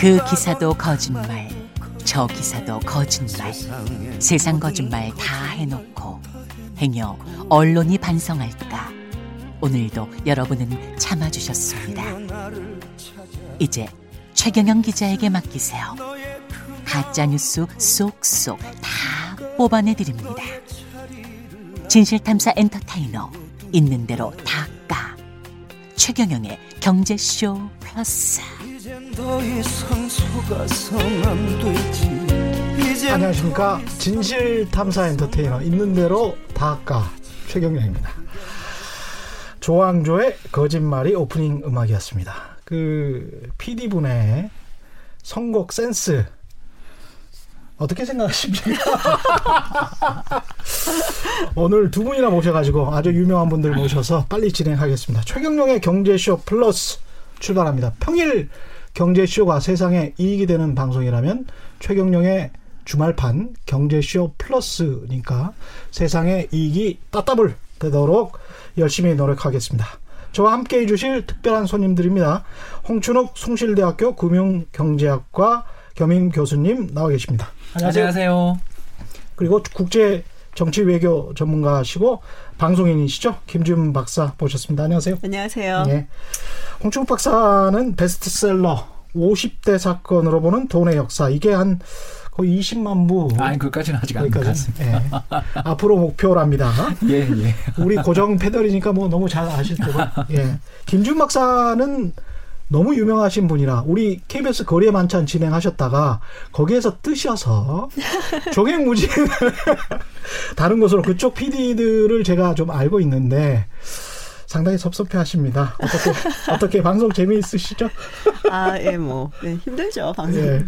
그 기사도 거짓말, 저 기사도 거짓말, 세상 거짓말 다 해놓고 행여 언론이 반성할까. 오늘도 여러분은 참아주셨습니다. 이제 최경영 기자에게 맡기세요. 가짜뉴스 쏙쏙 다 뽑아내드립니다. 진실탐사 엔터테이너 있는 대로 다 까. 최경영의 경제쇼 플러스. 안녕하십니까. 진실탐사 엔터테이너 있는 대로 다 까. 최경영입니다. 조항조의 거짓말이 오프닝 음악이었습니다. 그 PD분의 선곡 센스 어떻게 생각하십니까? 오늘 두 분이나 모셔가지고 아주 유명한 분들 모셔서 빨리 진행하겠습니다. 최경영의 경제쇼 플러스 출발합니다. 평일 경제쇼가 세상에 이익이 되는 방송이라면 최경영의 주말판 경제쇼 플러스니까 세상에 이익이 따따블 되도록 열심히 노력하겠습니다. 저와 함께해 주실 특별한 손님들입니다. 홍춘욱 송실대학교 금융경제학과 겸임 교수님 나와 계십니다. 안녕하세요. 안녕하세요. 그리고 국제 정치 외교 전문가시고 방송인이시죠? 김준 박사 모셨습니다. 안녕하세요. 안녕하세요. 네. 홍춘욱 박사는 베스트셀러 50대 사건으로 보는 돈의 역사. 이게 한 거의 20만 부. 아니, 그것까지는 아직 안 갔습니다. 네. 앞으로 목표랍니다. 예, 예. 우리 고정 패널이니까 뭐 너무 잘 아실 거고. 예. 김준 박사는 너무 유명하신 분이라 우리 KBS 거리의 만찬 진행하셨다가 거기에서 뜨셔서 종횡무진 다른 곳으로 그쪽 PD들을 제가 좀 알고 있는데 상당히 섭섭해 하십니다. 어떻게 방송 재미있으시죠? 아, 예, 뭐. 네, 힘들죠, 방송. 예.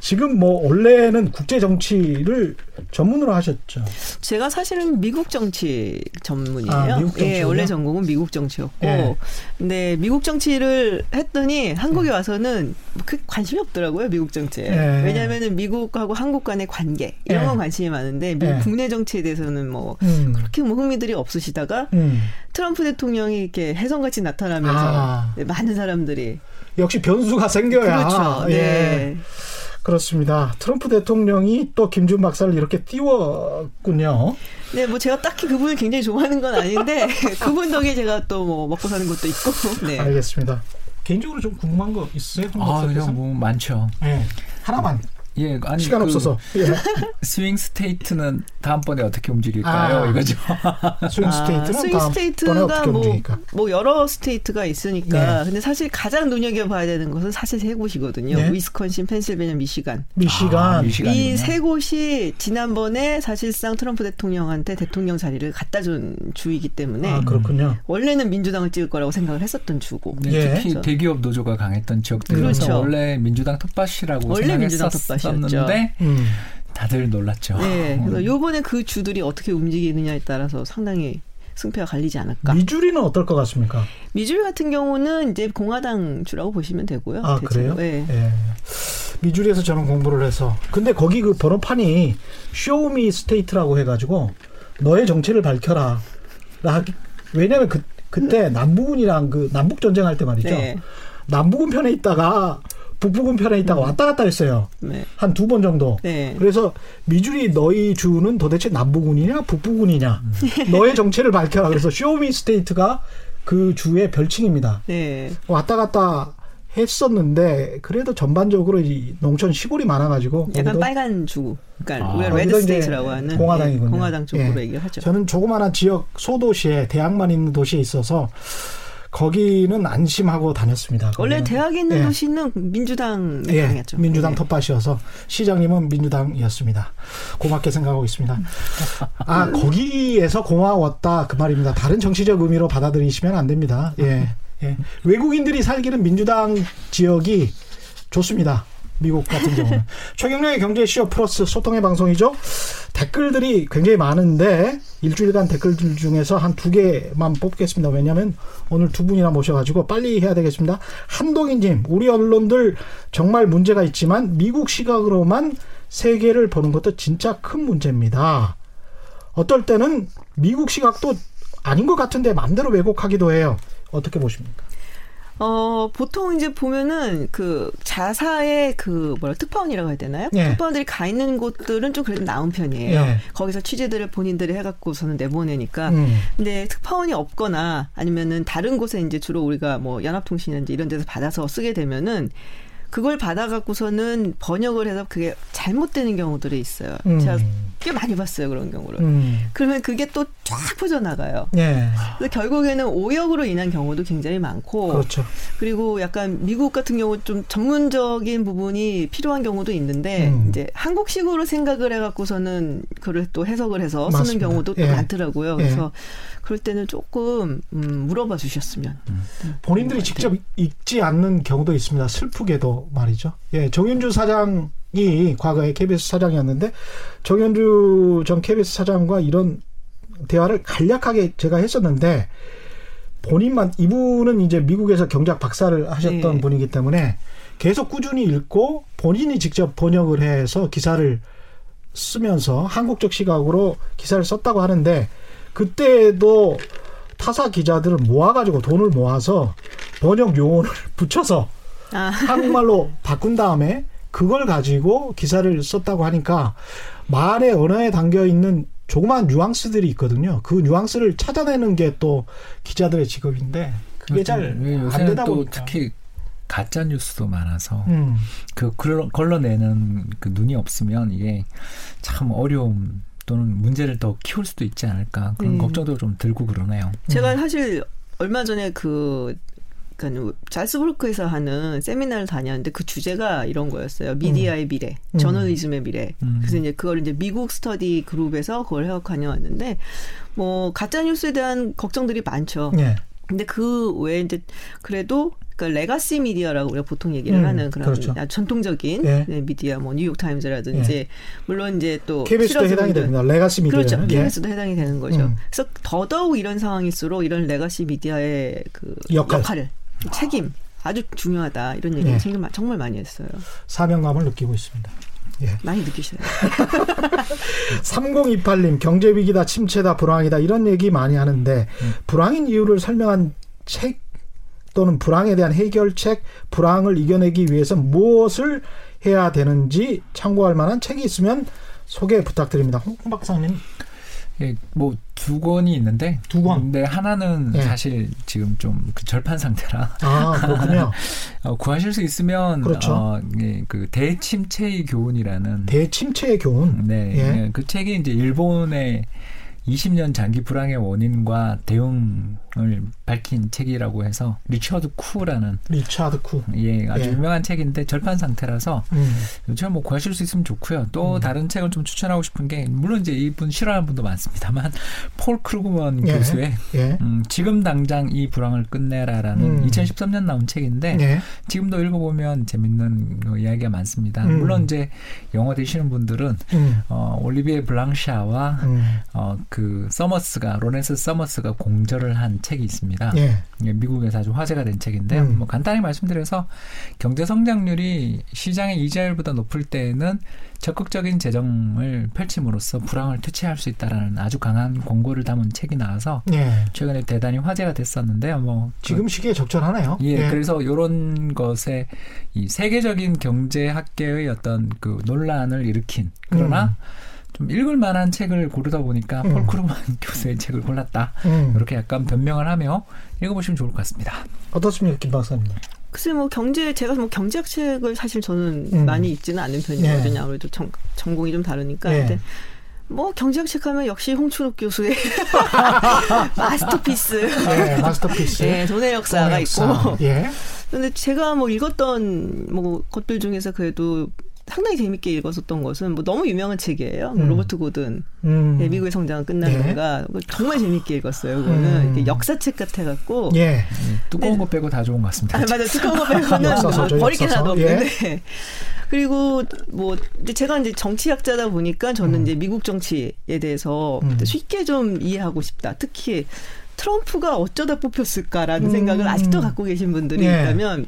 지금 뭐 원래는 국제 정치를 전문으로 하셨죠. 제가 사실은 미국 정치 전문이에요. 아, 미국 예, 원래 전공은 미국 정치였고, 예. 근데 미국 정치를 했더니 한국에 와서는 그 관심이 없더라고요, 미국 정치에. 예. 왜냐하면은 미국하고 한국 간의 관계 이런 건 예. 관심이 많은데 미국 예. 국내 정치에 대해서는 뭐 그렇게 뭐 흥미들이 없으시다가 트럼프 대통령이 이렇게 해성같이 나타나면서 아. 많은 사람들이 역시 변수가 생겨야. 그렇죠. 네. 예. 그렇습니다. 트럼프 대통령이 또 김준 박사를 이렇게 띄웠군요. 네, 뭐 제가 딱히 그분을 굉장히 좋아하는 건 아닌데 그분 덕에 제가 또 뭐 먹고 사는 것도 있고. 네. 알겠습니다. 개인적으로 좀 궁금한 거 있어요? 아, 그냥 뭐 많죠. 네. 하나만. 예, 아니, 시간 없어서. 예. 스윙 스테이트는 다음번에 어떻게 움직일까요? 아, 이거죠. 스윙 스테이트는 스윙 스테이트가 어떻게 움직일까? 뭐 여러 스테이트가 있으니까. 네. 근데 사실 가장 눈여겨봐야 되는 것은 사실 세 곳이거든요. 네? 위스콘신, 펜실베이니아, 미시간. 미시간. 아, 이 세 곳이 지난번에 사실상 트럼프 대통령한테 대통령 자리를 갖다 준 주이기 때문에. 아, 그렇군요. 원래는 민주당을 찍을 거라고 생각을 했었던 주고. 네, 예. 특히 그렇죠. 대기업 노조가 강했던 지역들에서 그렇죠. 원래 민주당 텃밭이라고 생각했었어요. 었는데 다들 놀랐죠. 네, 그래서 이번에 그 주들이 어떻게 움직이느냐에 따라서 상당히 승패가 갈리지 않을까. 미주리는 어떨 것 같습니까? 미주리 같은 경우는 이제 공화당 주라고 보시면 되고요. 아 대체로. 그래요? 네. 예. 미주리에서 저는 공부를 해서 근데 거기 그 번호판이 쇼미 스테이트라고 해가지고 너의 정체를 밝혀라. 왜냐하면 그때 남북군이랑 그 남북 전쟁할 때 말이죠. 네. 남북군 편에 있다가 북부군 편에 있다가 왔다 갔다 했어요. 네. 한 두 번 정도. 네. 그래서 미주리 너희 주는 도대체 남부군이냐 북부군이냐 너의 정체를 밝혀라. 그래서 쇼미스테이트가 그 주의 별칭입니다. 네. 왔다 갔다 했었는데 그래도 전반적으로 이 농촌 시골이 많아가지고 약간 빨간 주고 그러니까 아, 레드 스테이트라고 하는 공화당이군요. 예, 공화당 쪽으로 예. 얘기를 하죠. 저는 조그마한 지역 소도시에 대학만 있는 도시에 있어서 거기는 안심하고 다녔습니다. 원래 대학에 있는 예. 도시는 민주당 당이었죠. 예. 민주당 예. 텃밭이어서 시장님은 민주당이었습니다. 고맙게 생각하고 있습니다. 아 거기에서 고마웠다 그 말입니다. 다른 정치적 의미로 받아들이시면 안 됩니다. 예. 예. 외국인들이 살기는 민주당 지역이 좋습니다. 미국 같은 경우는. 최경영의 경제쇼 플러스 소통의 방송이죠. 댓글들이 굉장히 많은데 일주일간 댓글들 중에서 한 두 개만 뽑겠습니다. 왜냐하면 오늘 두 분이나 모셔가지고 빨리 해야 되겠습니다. 한동인님, 우리 언론들 정말 문제가 있지만 미국 시각으로만 세계를 보는 것도 진짜 큰 문제입니다. 어떨 때는 미국 시각도 아닌 것 같은데 마음대로 왜곡하기도 해요. 어떻게 보십니까? 보통 이제 보면은 그 자사의 그 특파원이라고 해야 되나요? 예. 특파원들이 가 있는 곳들은 좀 그래도 나은 편이에요. 예. 거기서 취재들을 본인들이 해갖고서는 내보내니까. 근데 특파원이 없거나 아니면은 다른 곳에 이제 주로 우리가 뭐 연합통신이든지 이런 데서 받아서 쓰게 되면은 그걸 받아갖고서는 번역을 해서 그게 잘못되는 경우들이 있어요. 제가 꽤 많이 봤어요, 그런 경우를. 그러면 그게 또 쫙 퍼져나가요. 예. 그래서 결국에는 오역으로 인한 경우도 굉장히 많고. 그렇죠. 그리고 약간 미국 같은 경우 좀 전문적인 부분이 필요한 경우도 있는데, 이제 한국식으로 생각을 해갖고서는 그걸 또 해석을 해서 쓰는 맞습니다. 경우도 또 예. 많더라고요. 그래서 예. 그럴 때는 조금 물어봐 주셨으면. 본인들이 직접 읽지 않는 경우도 있습니다. 슬프게도. 말이죠. 예, 정윤주 사장이 과거에 KBS 사장이었는데 정윤주 전 KBS 사장과 이런 대화를 간략하게 제가 했었는데 본인만 이분은 이제 미국에서 경작 박사를 하셨던 네. 분이기 때문에 계속 꾸준히 읽고 본인이 직접 번역을 해서 기사를 쓰면서 한국적 시각으로 기사를 썼다고 하는데 그때도 타사 기자들을 모아가지고 돈을 모아서 번역 용어를 붙여서 한국말로 바꾼 다음에 그걸 가지고 기사를 썼다고 하니까 말의 언어에 담겨있는 조그마한 뉘앙스들이 있거든요. 그 뉘앙스를 찾아내는 게 또 기자들의 직업인데 그게 잘 안 되다 보니까. 특히 가짜 뉴스도 많아서 그 걸러내는 그 눈이 없으면 이게 참 어려움 또는 문제를 더 키울 수도 있지 않을까 그런 걱정도 좀 들고 그러네요. 제가 사실 얼마 전에 그 그러니까 잘츠부르크에서 하는 세미나를 다녔는데 그 주제가 이런 거였어요. 미디어의 미래, 저널리즘의 미래. 그래서 이제 그걸 이제 미국 스터디 그룹에서 그걸 해왔는데 뭐 가짜 뉴스에 대한 걱정들이 많죠. 예. 근데 그 외에 이제 그래도 그러니까 레가시 미디어라고 우리가 보통 얘기를 하는 그런 그렇죠. 전통적인 예. 미디어, 뭐 뉴욕 타임즈라든지 예. 물론 이제 또 KBS도 해당이 됩니다. 레가시 미디어 그렇죠. KBS도 예. 해당이 되는 거죠. 그래서 더더욱 이런 상황일수록 이런 레가시 미디어의 그 역할을 책임 아주 중요하다 이런 얘기를 예. 정말 많이 했어요. 사명감을 느끼고 있습니다. 예. 많이 느끼시네요. 3028님 경제위기다 침체다 불황이다 이런 얘기 많이 하는데 불황인 이유를 설명한 책 또는 불황에 대한 해결책 불황을 이겨내기 위해서 무엇을 해야 되는지 참고할 만한 책이 있으면 소개 부탁드립니다. 홍 박사님. 예, 뭐 두 권이 있는데 두 권. 근데 하나는 예. 사실 지금 좀 그 절판 상태라. 아, 그렇군요. 구하실 수 있으면 그렇죠. 예, 그 대침체의 교훈이라는 대침체의 교훈. 네. 예. 예, 그 책이 이제 일본의 20년 장기 불황의 원인과 대응을 밝힌 책이라고 해서 리처드 쿠라는 예, 아주 예. 유명한 책인데 절판 상태라서 요즘 뭐 구하실 수 있으면 좋고요. 또 다른 책을 좀 추천하고 싶은 게 물론 이제 이분 싫어하는 분도 많습니다만 폴 크루그먼 예. 교수의 예. 지금 당장 이 불황을 끝내라라는 2013년 나온 책인데 예. 지금도 읽어보면 재밌는 이야기가 많습니다. 물론 이제 영어 되시는 분들은 올리비에 블랑샤와 그 서머스가 로렌스 서머스가 공절을 한 책이 있습니다. 예. 예, 미국에서 아주 화제가 된 책인데요. 뭐 간단히 말씀드려서 경제 성장률이 시장의 이자율보다 높을 때에는 적극적인 재정을 펼침으로써 불황을 퇴치할 수 있다라는 아주 강한 권고를 담은 책이 나와서 예. 최근에 대단히 화제가 됐었는데요. 뭐 지금 시기에 적절하네요. 예, 예. 그래서 이런 것에 이 세계적인 경제학계의 어떤 그 논란을 일으킨 그러나 좀 읽을 만한 책을 고르다 보니까 폴 크루그먼 교수의 책을 골랐다. 이렇게 약간 변명을 하며 읽어보시면 좋을 것 같습니다. 어떻습니까, 김 박사님? 글쎄, 뭐 제가 뭐 경제학 책을 사실 저는 많이 읽지는 않은 편이거든요. 네. 아무래도 전공이 좀 다르니까. 네. 근데 뭐 경제학 책하면 역시 홍춘욱 교수의 마스터피스. 네, 마스터피스. 예, 돈의 역사가 있고. 예. 근데 제가 뭐 읽었던 뭐 것들 중에서 그래도 상당히 재밌게 읽었었던 것은 뭐 너무 유명한 책이에요. 로버트 고든 예, 미국의 성장은 끝난건가 예. 정말 재밌게 읽었어요. 그거는 역사책 같아갖고 예. 두꺼운 거 빼고 다 좋은 것 같습니다. 아, 맞아, 두꺼운 거 빼고는 버릴 게 하나도 없는데 예. 그리고 뭐 제가 이제 정치학자다 보니까 저는 이제 미국 정치에 대해서 쉽게 좀 이해하고 싶다. 특히 트럼프가 어쩌다 뽑혔을까라는 생각을 아직도 갖고 계신 분들이 예. 있다면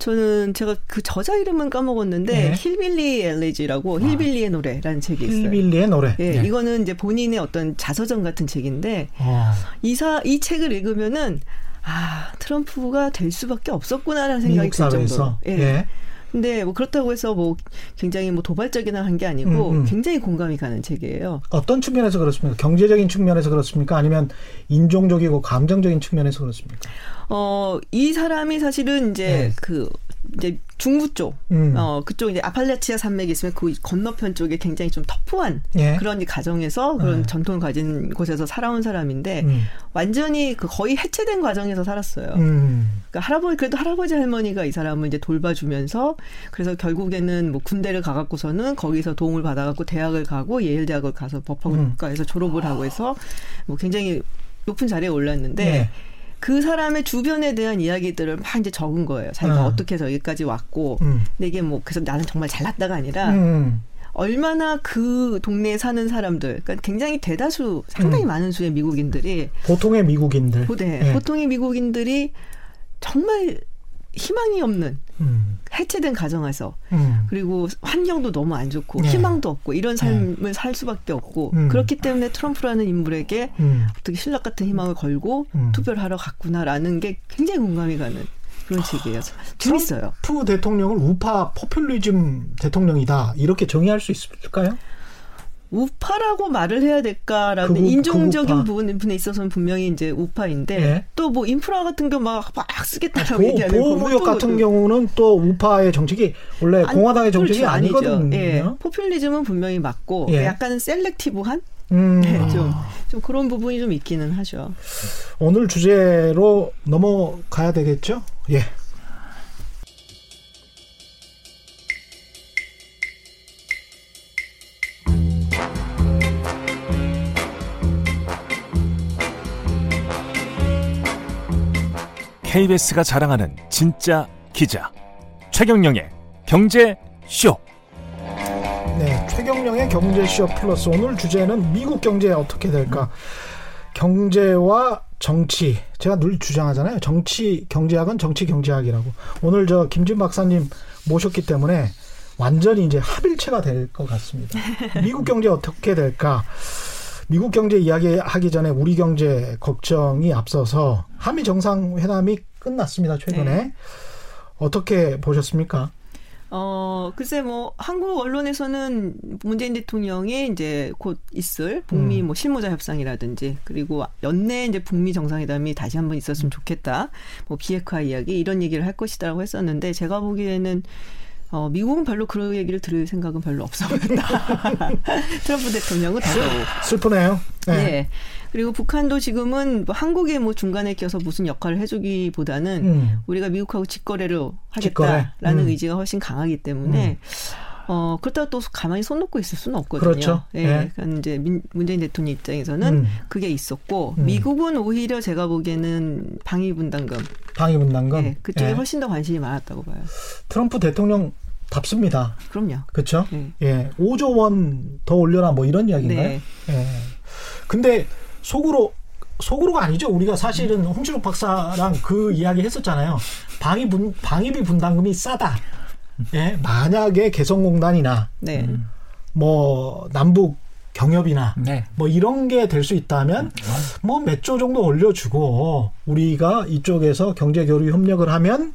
저는 제가 그 저자 이름은 까먹었는데 예. 힐빌리 엘리지라고 힐빌리의 노래라는 책이 있어요. 힐빌리의 노래. 예, 예. 이거는 이제 본인의 어떤 자서전 같은 책인데 이 책을 읽으면은 아, 트럼프가 될 수밖에 없었구나라는 생각이 들 정도로. 예. 예. 근데 뭐 그렇다고 해서 뭐 굉장히 뭐 도발적이나 한 게 아니고 굉장히 공감이 가는 책이에요. 어떤 측면에서 그렇습니까? 경제적인 측면에서 그렇습니까? 아니면 인종적이고 감정적인 측면에서 그렇습니까? 이 사람이 사실은 이제 네. 이제 중부 쪽, 그쪽 이제 아팔라치아 산맥이 있으면 그 건너편 쪽에 굉장히 좀 터프한 예. 그런 가정에서 그런 전통을 가진 곳에서 살아온 사람인데 완전히 그 거의 해체된 과정에서 살았어요. 그러니까 할아버지 할머니가 이 사람을 이제 돌봐주면서 그래서 결국에는 뭐 군대를 가갖고서는 거기서 도움을 받아갖고 대학을 가고 예일 대학을 가서 법학과에서 졸업을 하고 해서 뭐 굉장히 높은 자리에 올랐는데. 예. 그 사람의 주변에 대한 이야기들을 막 이제 적은 거예요. 자기가 어떻게 해서 여기까지 왔고. 근데 이게 뭐, 그래서 나는 정말 잘났다가 아니라, 얼마나 그 동네에 사는 사람들, 그러니까 굉장히 대다수, 상당히 많은 수의 미국인들이. 보통의 미국인들. 네. 보통의 미국인들이 정말 희망이 없는, 해체된 가정에서, 그리고 환경도 너무 안 좋고, 네. 희망도 없고, 이런 삶을 살 수밖에 없고, 그렇기 때문에 트럼프라는 인물에게 어떻게 신락 같은 희망을 걸고 투표를 하러 갔구나라는 게 굉장히 공감이 가는 그런 책이에요. 재밌어요. 트럼프 대통령을 우파 포퓰리즘 대통령이다. 이렇게 정의할 수 있을까요? 우파라고 말을 해야 될까라는 인종적인 그 부분에 있어서는 분명히 이제 우파인데 네. 또 뭐 인프라 같은 거 막 쓰겠다라고 얘기하는 보호무역 같은 경우는 또 우파의 정책이 원래 공화당의 정책이 그렇죠, 아니거든요. 예. 포퓰리즘은 분명히 맞고 예. 약간 셀렉티브한 네, 좀 그런 부분이 좀 있기는 하죠. 오늘 주제로 넘어가야 되겠죠? 예. KBS가 자랑하는 진짜 기자 최경영의 경제쇼. 네, 최경영의 경제쇼 플러스 오늘 주제는 미국 경제 어떻게 될까. 경제와 정치, 제가 늘 주장하잖아요. 정치 경제학은 정치 경제학이라고. 오늘 저 김준 박사님 모셨기 때문에 완전히 이제 합일체가 될 것 같습니다. 미국 경제 어떻게 될까. 미국 경제 이야기하기 전에 우리 경제 걱정이 앞서서 한미 정상회담이 끝났습니다. 최근에. 네. 어떻게 보셨습니까? 글쎄 뭐 한국 언론에서는 문재인 대통령이 이제 곧 있을 북미 뭐 실무자 협상이라든지 그리고 연내 이제 북미 정상회담이 다시 한번 있었으면 좋겠다. 뭐 비핵화 이야기 이런 얘기를 할 것이다라고 했었는데 제가 보기에는 미국은 별로 그런 얘기를 들을 생각은 별로 없어 보였다. 트럼프 대통령은 더더욱. 슬프네요. 네. 예. 그리고 북한도 지금은 뭐 한국에 뭐 중간에 껴서 무슨 역할을 해주기보다는 우리가 미국하고 직거래를 하겠다라는 의지가 훨씬 강하기 때문에 그렇다고 또 가만히 손 놓고 있을 수는 없거든요. 그렇죠. 예. 네. 그러니까 이제 문재인 대통령 입장에서는 그게 있었고 미국은 오히려 제가 보기에는 방위분담금. 네. 그쪽에 훨씬 더 관심이 많았다고 봐요. 트럼프 대통령 답습니다. 그럼요. 그렇죠. 네. 예. 5조 원 더 올려라 뭐 이런 이야기인가요? 네. 예. 근데 속으로가 아니죠. 우리가 사실은 홍춘욱 박사랑 그 이야기 했었잖아요. 방위비 분담금이 싸다. 예, 만약에 개성공단이나 네. 뭐 남북 경협이나 네. 뭐 이런 게 될 수 있다면 뭐 몇 조 정도 올려주고 우리가 이쪽에서 경제 교류 협력을 하면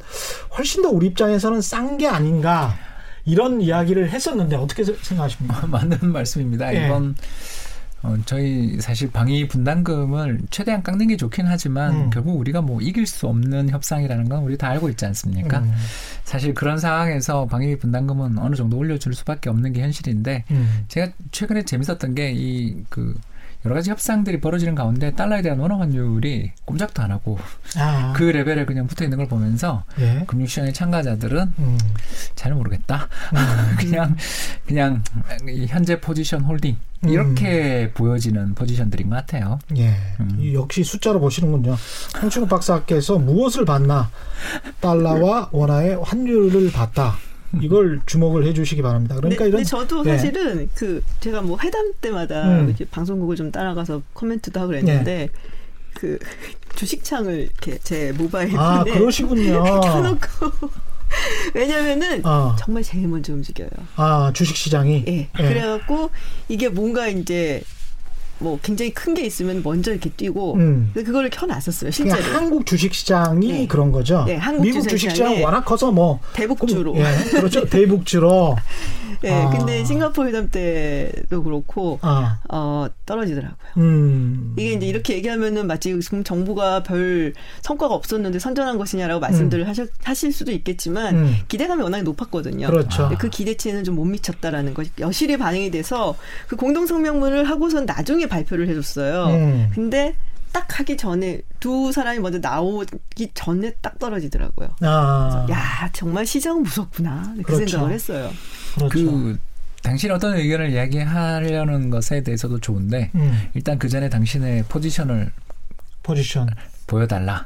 훨씬 더 우리 입장에서는 싼 게 아닌가 이런 이야기를 했었는데 어떻게 생각하십니까? 맞는 말씀입니다. 예. 이번 저희 사실 방위 분담금을 최대한 깎는 게 좋긴 하지만 결국 우리가 뭐 이길 수 없는 협상이라는 건 우리 다 알고 있지 않습니까? 사실 그런 상황에서 방위 분담금은 어느 정도 올려줄 수밖에 없는 게 현실인데 제가 최근에 재밌었던 게 여러 가지 협상들이 벌어지는 가운데 달러에 대한 원화 환율이 꼼짝도 안 하고 그 레벨에 그냥 붙어 있는 걸 보면서 예. 금융시장의 참가자들은 잘 모르겠다. 그냥 현재 포지션 홀딩 이렇게 보여지는 포지션들인 것 같아요. 예, 역시 숫자로 보시는군요. 홍춘욱 박사께서 무엇을 봤나? 달러와 원화의 환율을 봤다. 이걸 주목을 해주시기 바랍니다. 그러니까 근데 저도 사실은 네. 제가 뭐 회담 때마다 방송국을 좀 따라가서 코멘트도 하고 그랬는데 네. 주식창을 이렇게 제 모바일에 그러시군요. 켜놓고 왜냐면은 정말 제일 먼저 움직여요. 주식시장이. 예. 네. 그래갖고 이게 뭔가 이제 뭐 굉장히 큰 게 있으면 먼저 이렇게 뛰고 그걸 켜놨었어요. 실제로. 한국 주식시장이 네. 그런 거죠. 네, 한국 미국 주식시장은 워낙 커서 뭐. 대북주로. 예, 그렇죠. 대북주로. 네, 아. 근데 싱가포르 회담 때도 그렇고 떨어지더라고요. 이게 이제 이렇게 얘기하면은 마치 지금 정부가 별 성과가 없었는데 선전한 것이냐라고 말씀들을 하실 수도 있겠지만 기대감이 워낙 높았거든요. 그렇죠. 그 기대치는 좀 못 미쳤다라는 것이 여실히 반영이 돼서 그 공동성명문을 하고선 나중에 발표를 해줬어요. 근데 딱 하기 전에 두 사람이 먼저 나오기 전에 딱 떨어지더라고요. 아. 야 정말 시장 무섭구나 그 그렇죠. 생각을 했어요. 그렇죠. 그 당신 어떤 의견을 이야기하려는 것에 대해서도 좋은데 일단 그 전에 당신의 포지션 보여달라.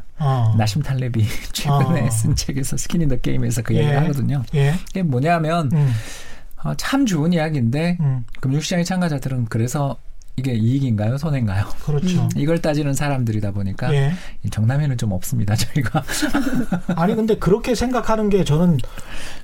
나심 탈레비 최근에 쓴 책에서 스킨 인 더 게임에서 그 얘기를 하거든요. 이게 뭐냐면 참 좋은 이야기인데 금융시장의 참가자들은 그래서 이게 이익인가요? 손해인가요? 그렇죠. 이걸 따지는 사람들이다 보니까 정남에는 좀 없습니다. 저희가. 아니 근데 그렇게 생각하는 게 저는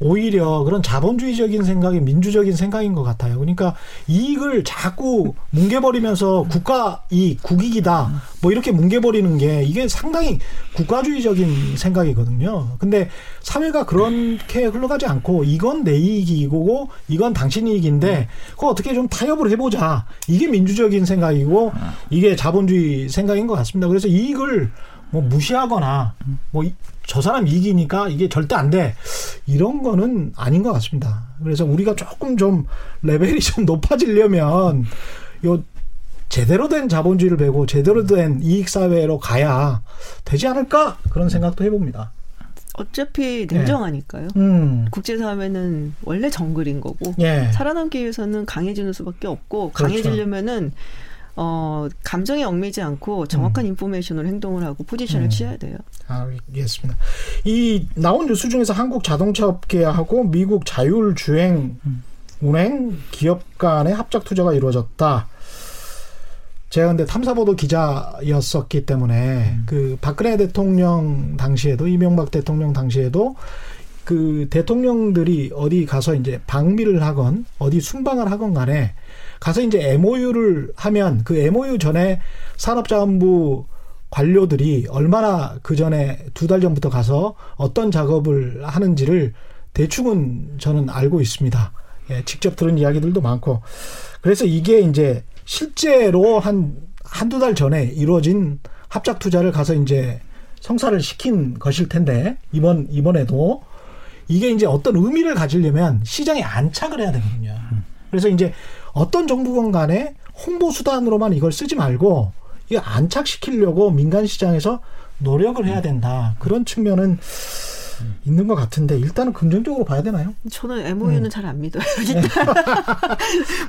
오히려 그런 자본주의적인 생각이 민주적인 생각인 것 같아요. 그러니까 이익을 자꾸 뭉개버리면서 국가 이익, 국익이다. 뭐 이렇게 뭉개버리는 게 이게 상당히 국가주의적인 생각이거든요. 근데 사회가 그렇게 흘러가지 않고 이건 내 이익이고 이건 당신 이익인데 그거 어떻게 좀 타협을 해보자. 이게 민주적 생각이고 이게 자본주의 생각인 것 같습니다. 그래서 이익을 뭐 무시하거나 뭐 저 사람 이익이니까 이게 절대 안 돼 이런 거는 아닌 것 같습니다. 그래서 우리가 조금 좀 레벨이 좀 높아지려면 요 제대로 된 자본주의를 배우고 제대로 된 이익 사회로 가야 되지 않을까 그런 생각도 해봅니다. 어차피 냉정하니까요. 국제사회는 원래 정글인 거고 살아남기 위해서는 강해지는 수밖에 없고 강해지려면은 감정에 얽매이지 않고 정확한 인포메이션으로 행동을 하고 포지션을 취해야 돼요. 알겠습니다. 이 나온 뉴스 중에서 한국 자동차 업계하고 미국 자율주행 운행 기업 간의 합작 투자가 이루어졌다. 제가 근데 탐사보도 기자였었기 때문에 그 박근혜 대통령 당시에도 이명박 대통령 당시에도 그 대통령들이 어디 가서 이제 방미를 하건 어디 순방을 하건 간에 가서 이제 MOU를 하면 그 MOU 전에 산업자원부 관료들이 얼마나 그 전에 2달 전부터 가서 어떤 작업을 하는지를 대충은 저는 알고 있습니다. 예, 직접 들은 이야기들도 많고 그래서 이게 이제 실제로 한두 달 전에 이루어진 합작 투자를 가서 이제 성사를 시킨 것일 텐데, 이번에도 이게 이제 어떤 의미를 가지려면 시장에 안착을 해야 되거든요. 그래서 이제 어떤 정부건 간에 홍보 수단으로만 이걸 쓰지 말고 이거 안착시키려고 민간 시장에서 노력을 해야 된다. 그런 측면은 있는 것 같은데 일단은 긍정적으로 봐야 되나요? 저는 MOU는 잘 안 믿어요.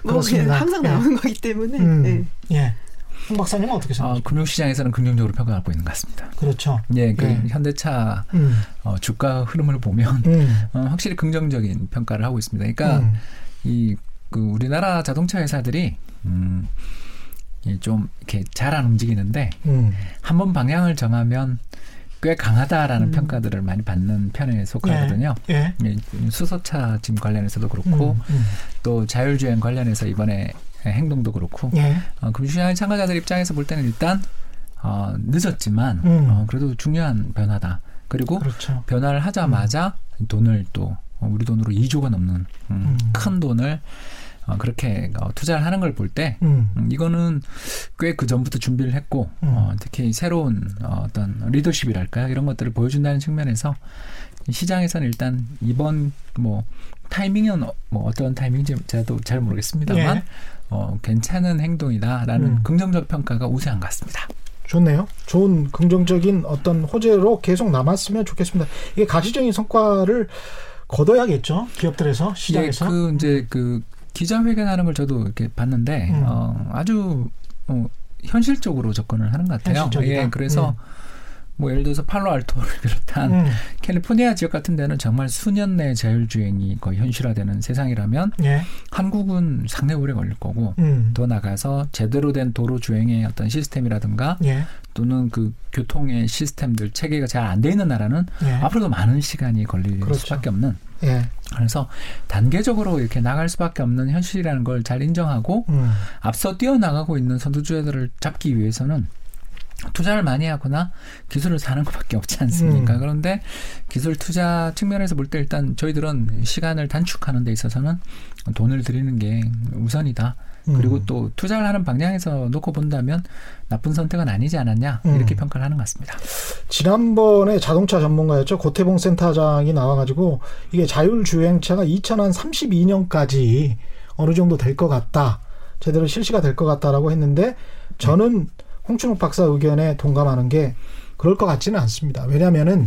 뭐 항상 나오는 거기 때문에. 홍 박사님은 어떻게 생각하세요? 금융시장에서는 긍정적으로 평가하고 있는 것 같습니다. 그렇죠. 현대차 주가 흐름을 보면 확실히 긍정적인 평가를 하고 있습니다. 그러니까 우리나라 자동차 회사들이 좀 이렇게 잘 안 움직이는데 한번 방향을 정하면 꽤 강하다라는 평가들을 많이 받는 편에 속하거든요. 수소차 지금 관련해서도 그렇고 또 자율주행 관련해서 이번에 행동도 그렇고 금융시장의 참가자들 입장에서 볼 때는 일단 늦었지만 그래도 중요한 변화다. 그리고 변화를 하자마자 돈을 또 우리 돈으로 2조가 넘는 큰 돈을 그렇게 투자를 하는 걸 볼 때 이거는 꽤 그전부터 준비를 했고 특히 새로운 어떤 리더십이랄까요? 이런 것들을 보여준다는 측면에서 시장에서는 일단 이번 뭐 타이밍은 뭐 어떤 타이밍인지 저도 잘 모르겠습니다만 괜찮은 행동이다라는 긍정적 평가가 우세한 것 같습니다. 좋네요. 좋은 긍정적인 어떤 호재로 계속 남았으면 좋겠습니다. 이게 가시적인 성과를 거둬야겠죠. 기업들에서 시장에서. 기자회견하는 걸 저도 이렇게 봤는데 아주 현실적으로 접근을 하는 것 같아요. 그래서 뭐 예를 들어서 팔로알토를 비롯한 캘리포니아 지역 같은 데는 정말 수년 내 자율주행이 거의 현실화되는 세상이라면 예. 한국은 상당히 오래 걸릴 거고 더 나아가서 제대로 된 도로 주행의 어떤 시스템이라든가 예. 또는 그 교통의 시스템들 체계가 잘 안 돼 있는 나라는 예. 앞으로도 많은 시간이 걸릴 그렇죠. 수밖에 없는 예. 그래서 단계적으로 이렇게 나갈 수밖에 없는 현실이라는 걸 잘 인정하고 앞서 뛰어나가고 있는 선두주자들을 잡기 위해서는 투자를 많이 하거나 기술을 사는 것밖에 없지 않습니까? 그런데 기술 투자 측면에서 볼 때 일단 저희들은 시간을 단축하는 데 있어서는 돈을 들이는 게 우선이다. 그리고 또 투자를 하는 방향에서 놓고 본다면 나쁜 선택은 아니지 않았냐 이렇게 평가를 하는 것 같습니다. 지난번에 자동차 전문가였죠. 고태봉 센터장이 나와가지고 이게 자율주행차가 2032년까지 어느 정도 될 것 같다. 제대로 실시가 될 것 같다라고 했는데 저는 홍춘욱 박사 의견에 동감하는 게 그럴 것 같지는 않습니다. 왜냐하면은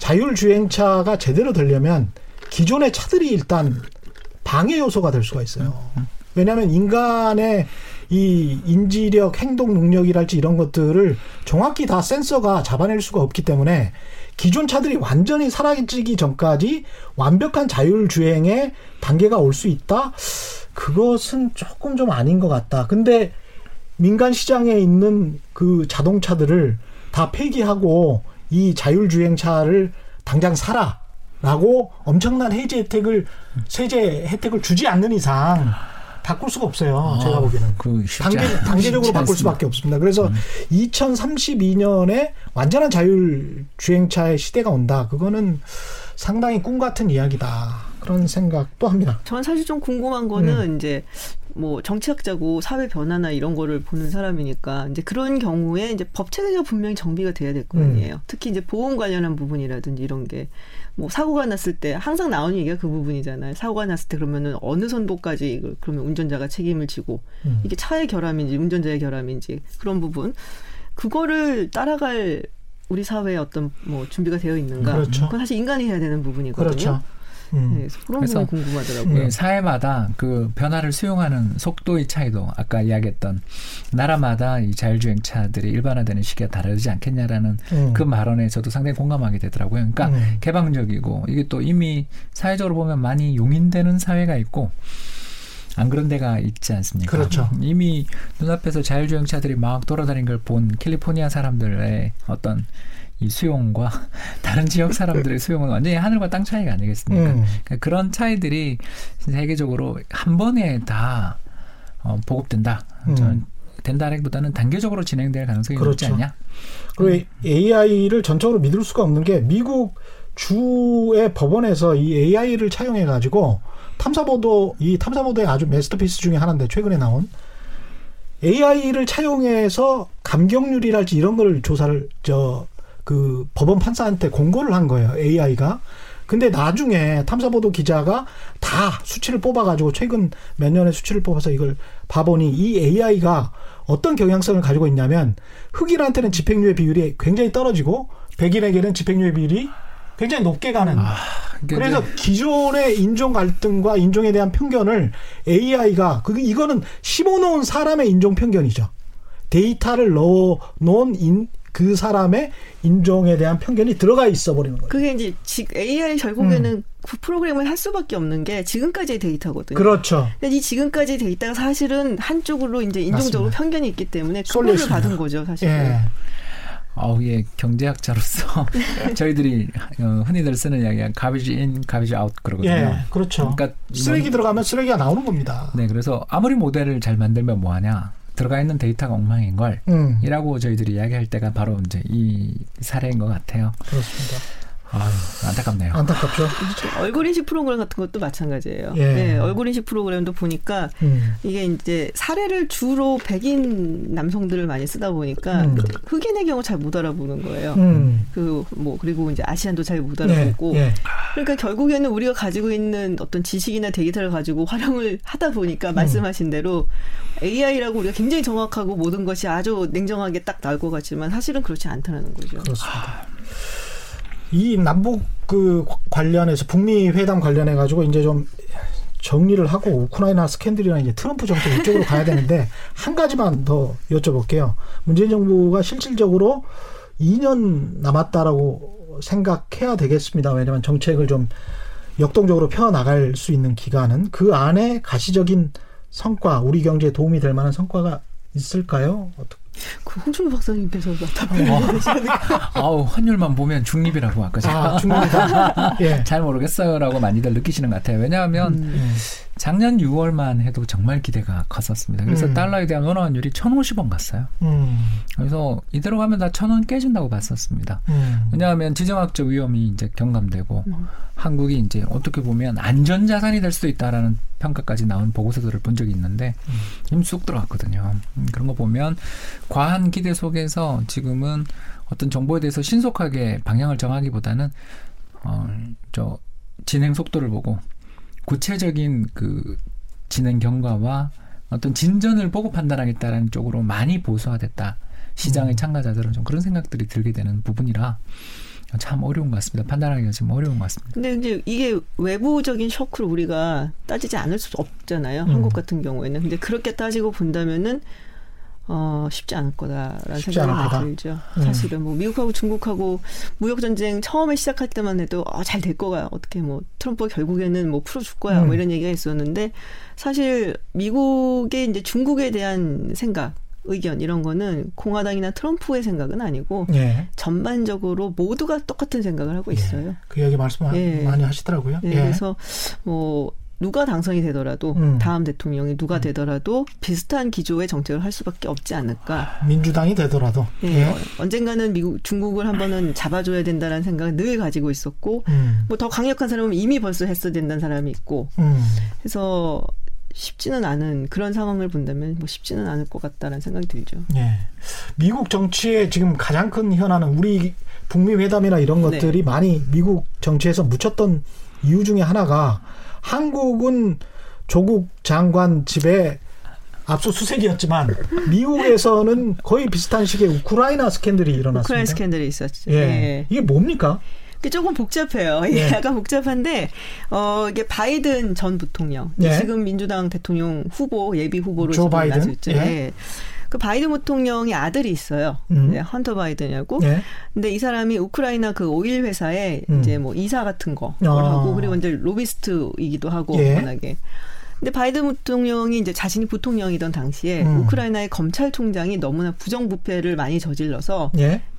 자율주행차가 제대로 되려면 기존의 차들이 일단 방해 요소가 될 수가 있어요. 왜냐하면 인간의 이 인지력, 행동 능력이랄지 이런 것들을 정확히 다 센서가 잡아낼 수가 없기 때문에 기존 차들이 완전히 사라지기 전까지 완벽한 자율주행의 단계가 올 수 있다? 그것은 조금 좀 아닌 것 같다. 근데 민간 시장에 있는 그 자동차들을 다 폐기하고 이 자율주행차를 당장 사라라고 엄청난 해제 혜택을 세제 혜택을 주지 않는 이상 바꿀 수가 없어요. 제가 보기에는 그 단계적으로 바꿀 않습니다. 수밖에 없습니다. 그래서 2032년에 완전한 자율주행차의 시대가 온다. 그거는 상당히 꿈 같은 이야기다. 그런 생각도 합니다. 저는 사실 좀 궁금한 거는 이제 뭐 정치학자고 사회 변화나 이런 거를 보는 사람이니까 이제 그런 경우에 이제 법 체계가 분명히 정비가 돼야 될 거 아니에요. 특히 이제 보험 관련한 부분이라든지 이런 게 뭐 사고가 났을 때 항상 나오는 얘기가 그 부분이잖아요. 사고가 났을 때 그러면은 어느 선도까지 이걸 그러면 운전자가 책임을 지고 이게 차의 결함인지 운전자의 결함인지 그런 부분 그거를 따라갈 우리 사회의 어떤 뭐 준비가 되어 있는가? 그렇죠. 그건 사실 인간이 해야 되는 부분이거든요. 그렇죠. 네, 그런 부분이 궁금하더라고요. 예, 사회마다 그 변화를 수용하는 속도의 차이도 아까 이야기했던 나라마다 이 자율주행차들이 일반화되는 시기가 다르지 않겠냐라는 그 발언에 저도 상당히 공감하게 되더라고요. 그러니까 개방적이고 이게 또 이미 사회적으로 보면 많이 용인되는 사회가 있고 안 그런 데가 있지 않습니까? 그렇죠. 이미 눈앞에서 자율주행차들이 막 돌아다닌 걸 본 캘리포니아 사람들의 어떤 이 수용과 다른 지역 사람들의 수용은 완전히 하늘과 땅 차이가 아니겠습니까? 그러니까 그런 차이들이 세계적으로 한 번에 다 보급된다. 된다라기보다는 단계적으로 진행될 가능성이 그렇죠. 높지 않냐? 그리고 AI를 전적으로 믿을 수가 없는 게 미국 주의 법원에서 이 AI를 차용해가지고 탐사보도의 아주 마스터피스 중에 하나인데 최근에 나온 AI를 차용해서 감경률이랄지 이런 걸 조사를 그 법원 판사한테 공고를 한 거예요. AI가. 근데 나중에 탐사보도 기자가 다 수치를 뽑아가지고 최근 몇 년의 수치를 뽑아서 이걸 봐보니 이 AI가 어떤 경향성을 가지고 있냐면 흑인한테는 집행유예 비율이 굉장히 떨어지고 백인에게는 집행유예 비율이 굉장히 높게 가는. 그래서 기존의 인종 갈등과 인종에 대한 편견을 AI가 이거는 심어놓은 사람의 인종 편견이죠. 데이터를 넣어놓은 그 사람의 인종에 대한 편견이 들어가 있어 버리는 거예요. 그게 이제 AI 결국에는 그 프로그램을 할 수밖에 없는 게 지금까지의 데이터거든요. 그렇죠. 근데 이 지금까지의 데이터가 사실은 한쪽으로 이제 인종적으로 맞습니다. 편견이 있기 때문에 쏠려를 받은 거죠, 사실은. 예. 예, 경제학자로서 저희들이 흔히들 쓰는 이야기가 garbage in, garbage out 그러거든요. 예, 그렇죠. 그러니까 쓰레기 들어가면 쓰레기가 나오는 겁니다. 네, 그래서 아무리 모델을 잘 만들면 뭐하냐. 들어가 있는 데이터가 엉망인 걸 이라고 저희들이 이야기할 때가 바로 이제 이 사례인 것 같아요. 그렇습니다. 아유, 안타깝네요. 안타깝죠. 얼굴인식 프로그램 같은 것도 마찬가지예요. 예. 네, 얼굴인식 프로그램도 보니까 이게 이제 사례를 주로 백인 남성들을 많이 쓰다 보니까 흑인의 경우 잘 못 알아보는 거예요. 그리고 이제 아시안도 잘 못 알아보고. 네. 네. 그러니까 결국에는 우리가 가지고 있는 어떤 지식이나 데이터를 가지고 활용을 하다 보니까 말씀하신 대로 AI라고 우리가 굉장히 정확하고 모든 것이 아주 냉정하게 딱 나올 것 같지만 사실은 그렇지 않다는 거죠. 그렇습니다. 이 남북 관련해서 북미 회담 관련해 가지고 이제 좀 정리를 하고 우크라이나 스캔들이나 이제 트럼프 정책 이쪽으로 가야 되는데 한 가지만 더 여쭤볼게요. 문재인 정부가 실질적으로 2년 남았다라고 생각해야 되겠습니다. 왜냐하면 정책을 좀 역동적으로 펴나갈 수 있는 기간은 그 안에 가시적인 성과, 우리 경제에 도움이 될 만한 성과가 있을까요? 그 홍춘욱 박사님께서 아우 환율만 보면 중립이라고 아까 제가 중립이다. 예. 잘 모르겠어요라고 많이들 느끼시는 것 같아요. 왜냐하면 작년 6월만 해도 정말 기대가 컸었습니다. 그래서 달러에 대한 원화환율이 1,050원 갔어요. 그래서 이대로 가면 다 1,000원 깨진다고 봤었습니다. 왜냐하면 지정학적 위험이 이제 경감되고 한국이 이제 어떻게 보면 안전자산이 될 수도 있다라는 평가까지 나온 보고서들을 본 적이 있는데 힘 쑥 들어갔거든요. 그런 거 보면 과한 기대 속에서 지금은 어떤 정보에 대해서 신속하게 방향을 정하기보다는 진행 속도를 보고 구체적인 그 진행 경과와 어떤 진전을 보고 판단하겠다라는 쪽으로 많이 보수화됐다. 시장의 참가자들은 좀 그런 생각들이 들게 되는 부분이라 참 어려운 것 같습니다. 판단하기가 좀 어려운 것 같습니다. 근데 이제 이게 외부적인 쇼크를 우리가 따지지 않을 수 없잖아요. 한국 같은 경우에는. 근데 그렇게 따지고 본다면은 쉽지 않을 거다라는 생각이 들죠. 사실은 뭐 미국하고 중국하고 무역 전쟁 처음에 시작할 때만 해도 잘 될 거야. 어떻게 뭐 트럼프가 결국에는 뭐 풀어줄 거야. 뭐 이런 얘기가 있었는데 사실 미국의 이제 중국에 대한 생각, 의견 이런 거는 공화당이나 트럼프의 생각은 아니고 전반적으로 모두가 똑같은 생각을 하고 있어요. 그 얘기 말씀 많이 하시더라고요. 그래서 뭐 누가 당선이 되더라도 다음 대통령이 누가 되더라도 비슷한 기조의 정책을 할 수밖에 없지 않을까. 민주당이 되더라도. 언젠가는 중국을 한 번은 잡아줘야 된다는 생각을 늘 가지고 있었고 뭐 더 강력한 사람은 이미 벌써 했어야 된다는 사람이 있고 그래서 쉽지는 않은 그런 상황을 본다면 뭐 쉽지는 않을 것 같다는 생각이 들죠. 미국 정치의 지금 가장 큰 현안은 우리 북미 회담이나 이런 것들이 많이 미국 정치에서 묻혔던 이유 중에 하나가 한국은 조국 장관 집에 압수수색이었지만 미국에서는 거의 비슷한 시기에 우크라이나 스캔들이 일어났습니다. 우크라이나 스캔들이 있었죠. 이게 뭡니까? 이게 조금 복잡해요. 약간 복잡한데 이게 바이든 전 부통령, 지금 민주당 대통령 후보, 예비 후보로 조 바이든. 그 바이든 부통령의 아들이 있어요. 헌터 바이든이라고. 근데 이 사람이 우크라이나 그 오일 회사에 이제 뭐 이사 같은 거 하고 그리고 이제 로비스트이기도 하고 워낙에. 근데 바이든 부통령이 이제 자신이 부통령이던 당시에 우크라이나의 검찰총장이 너무나 부정부패를 많이 저질러서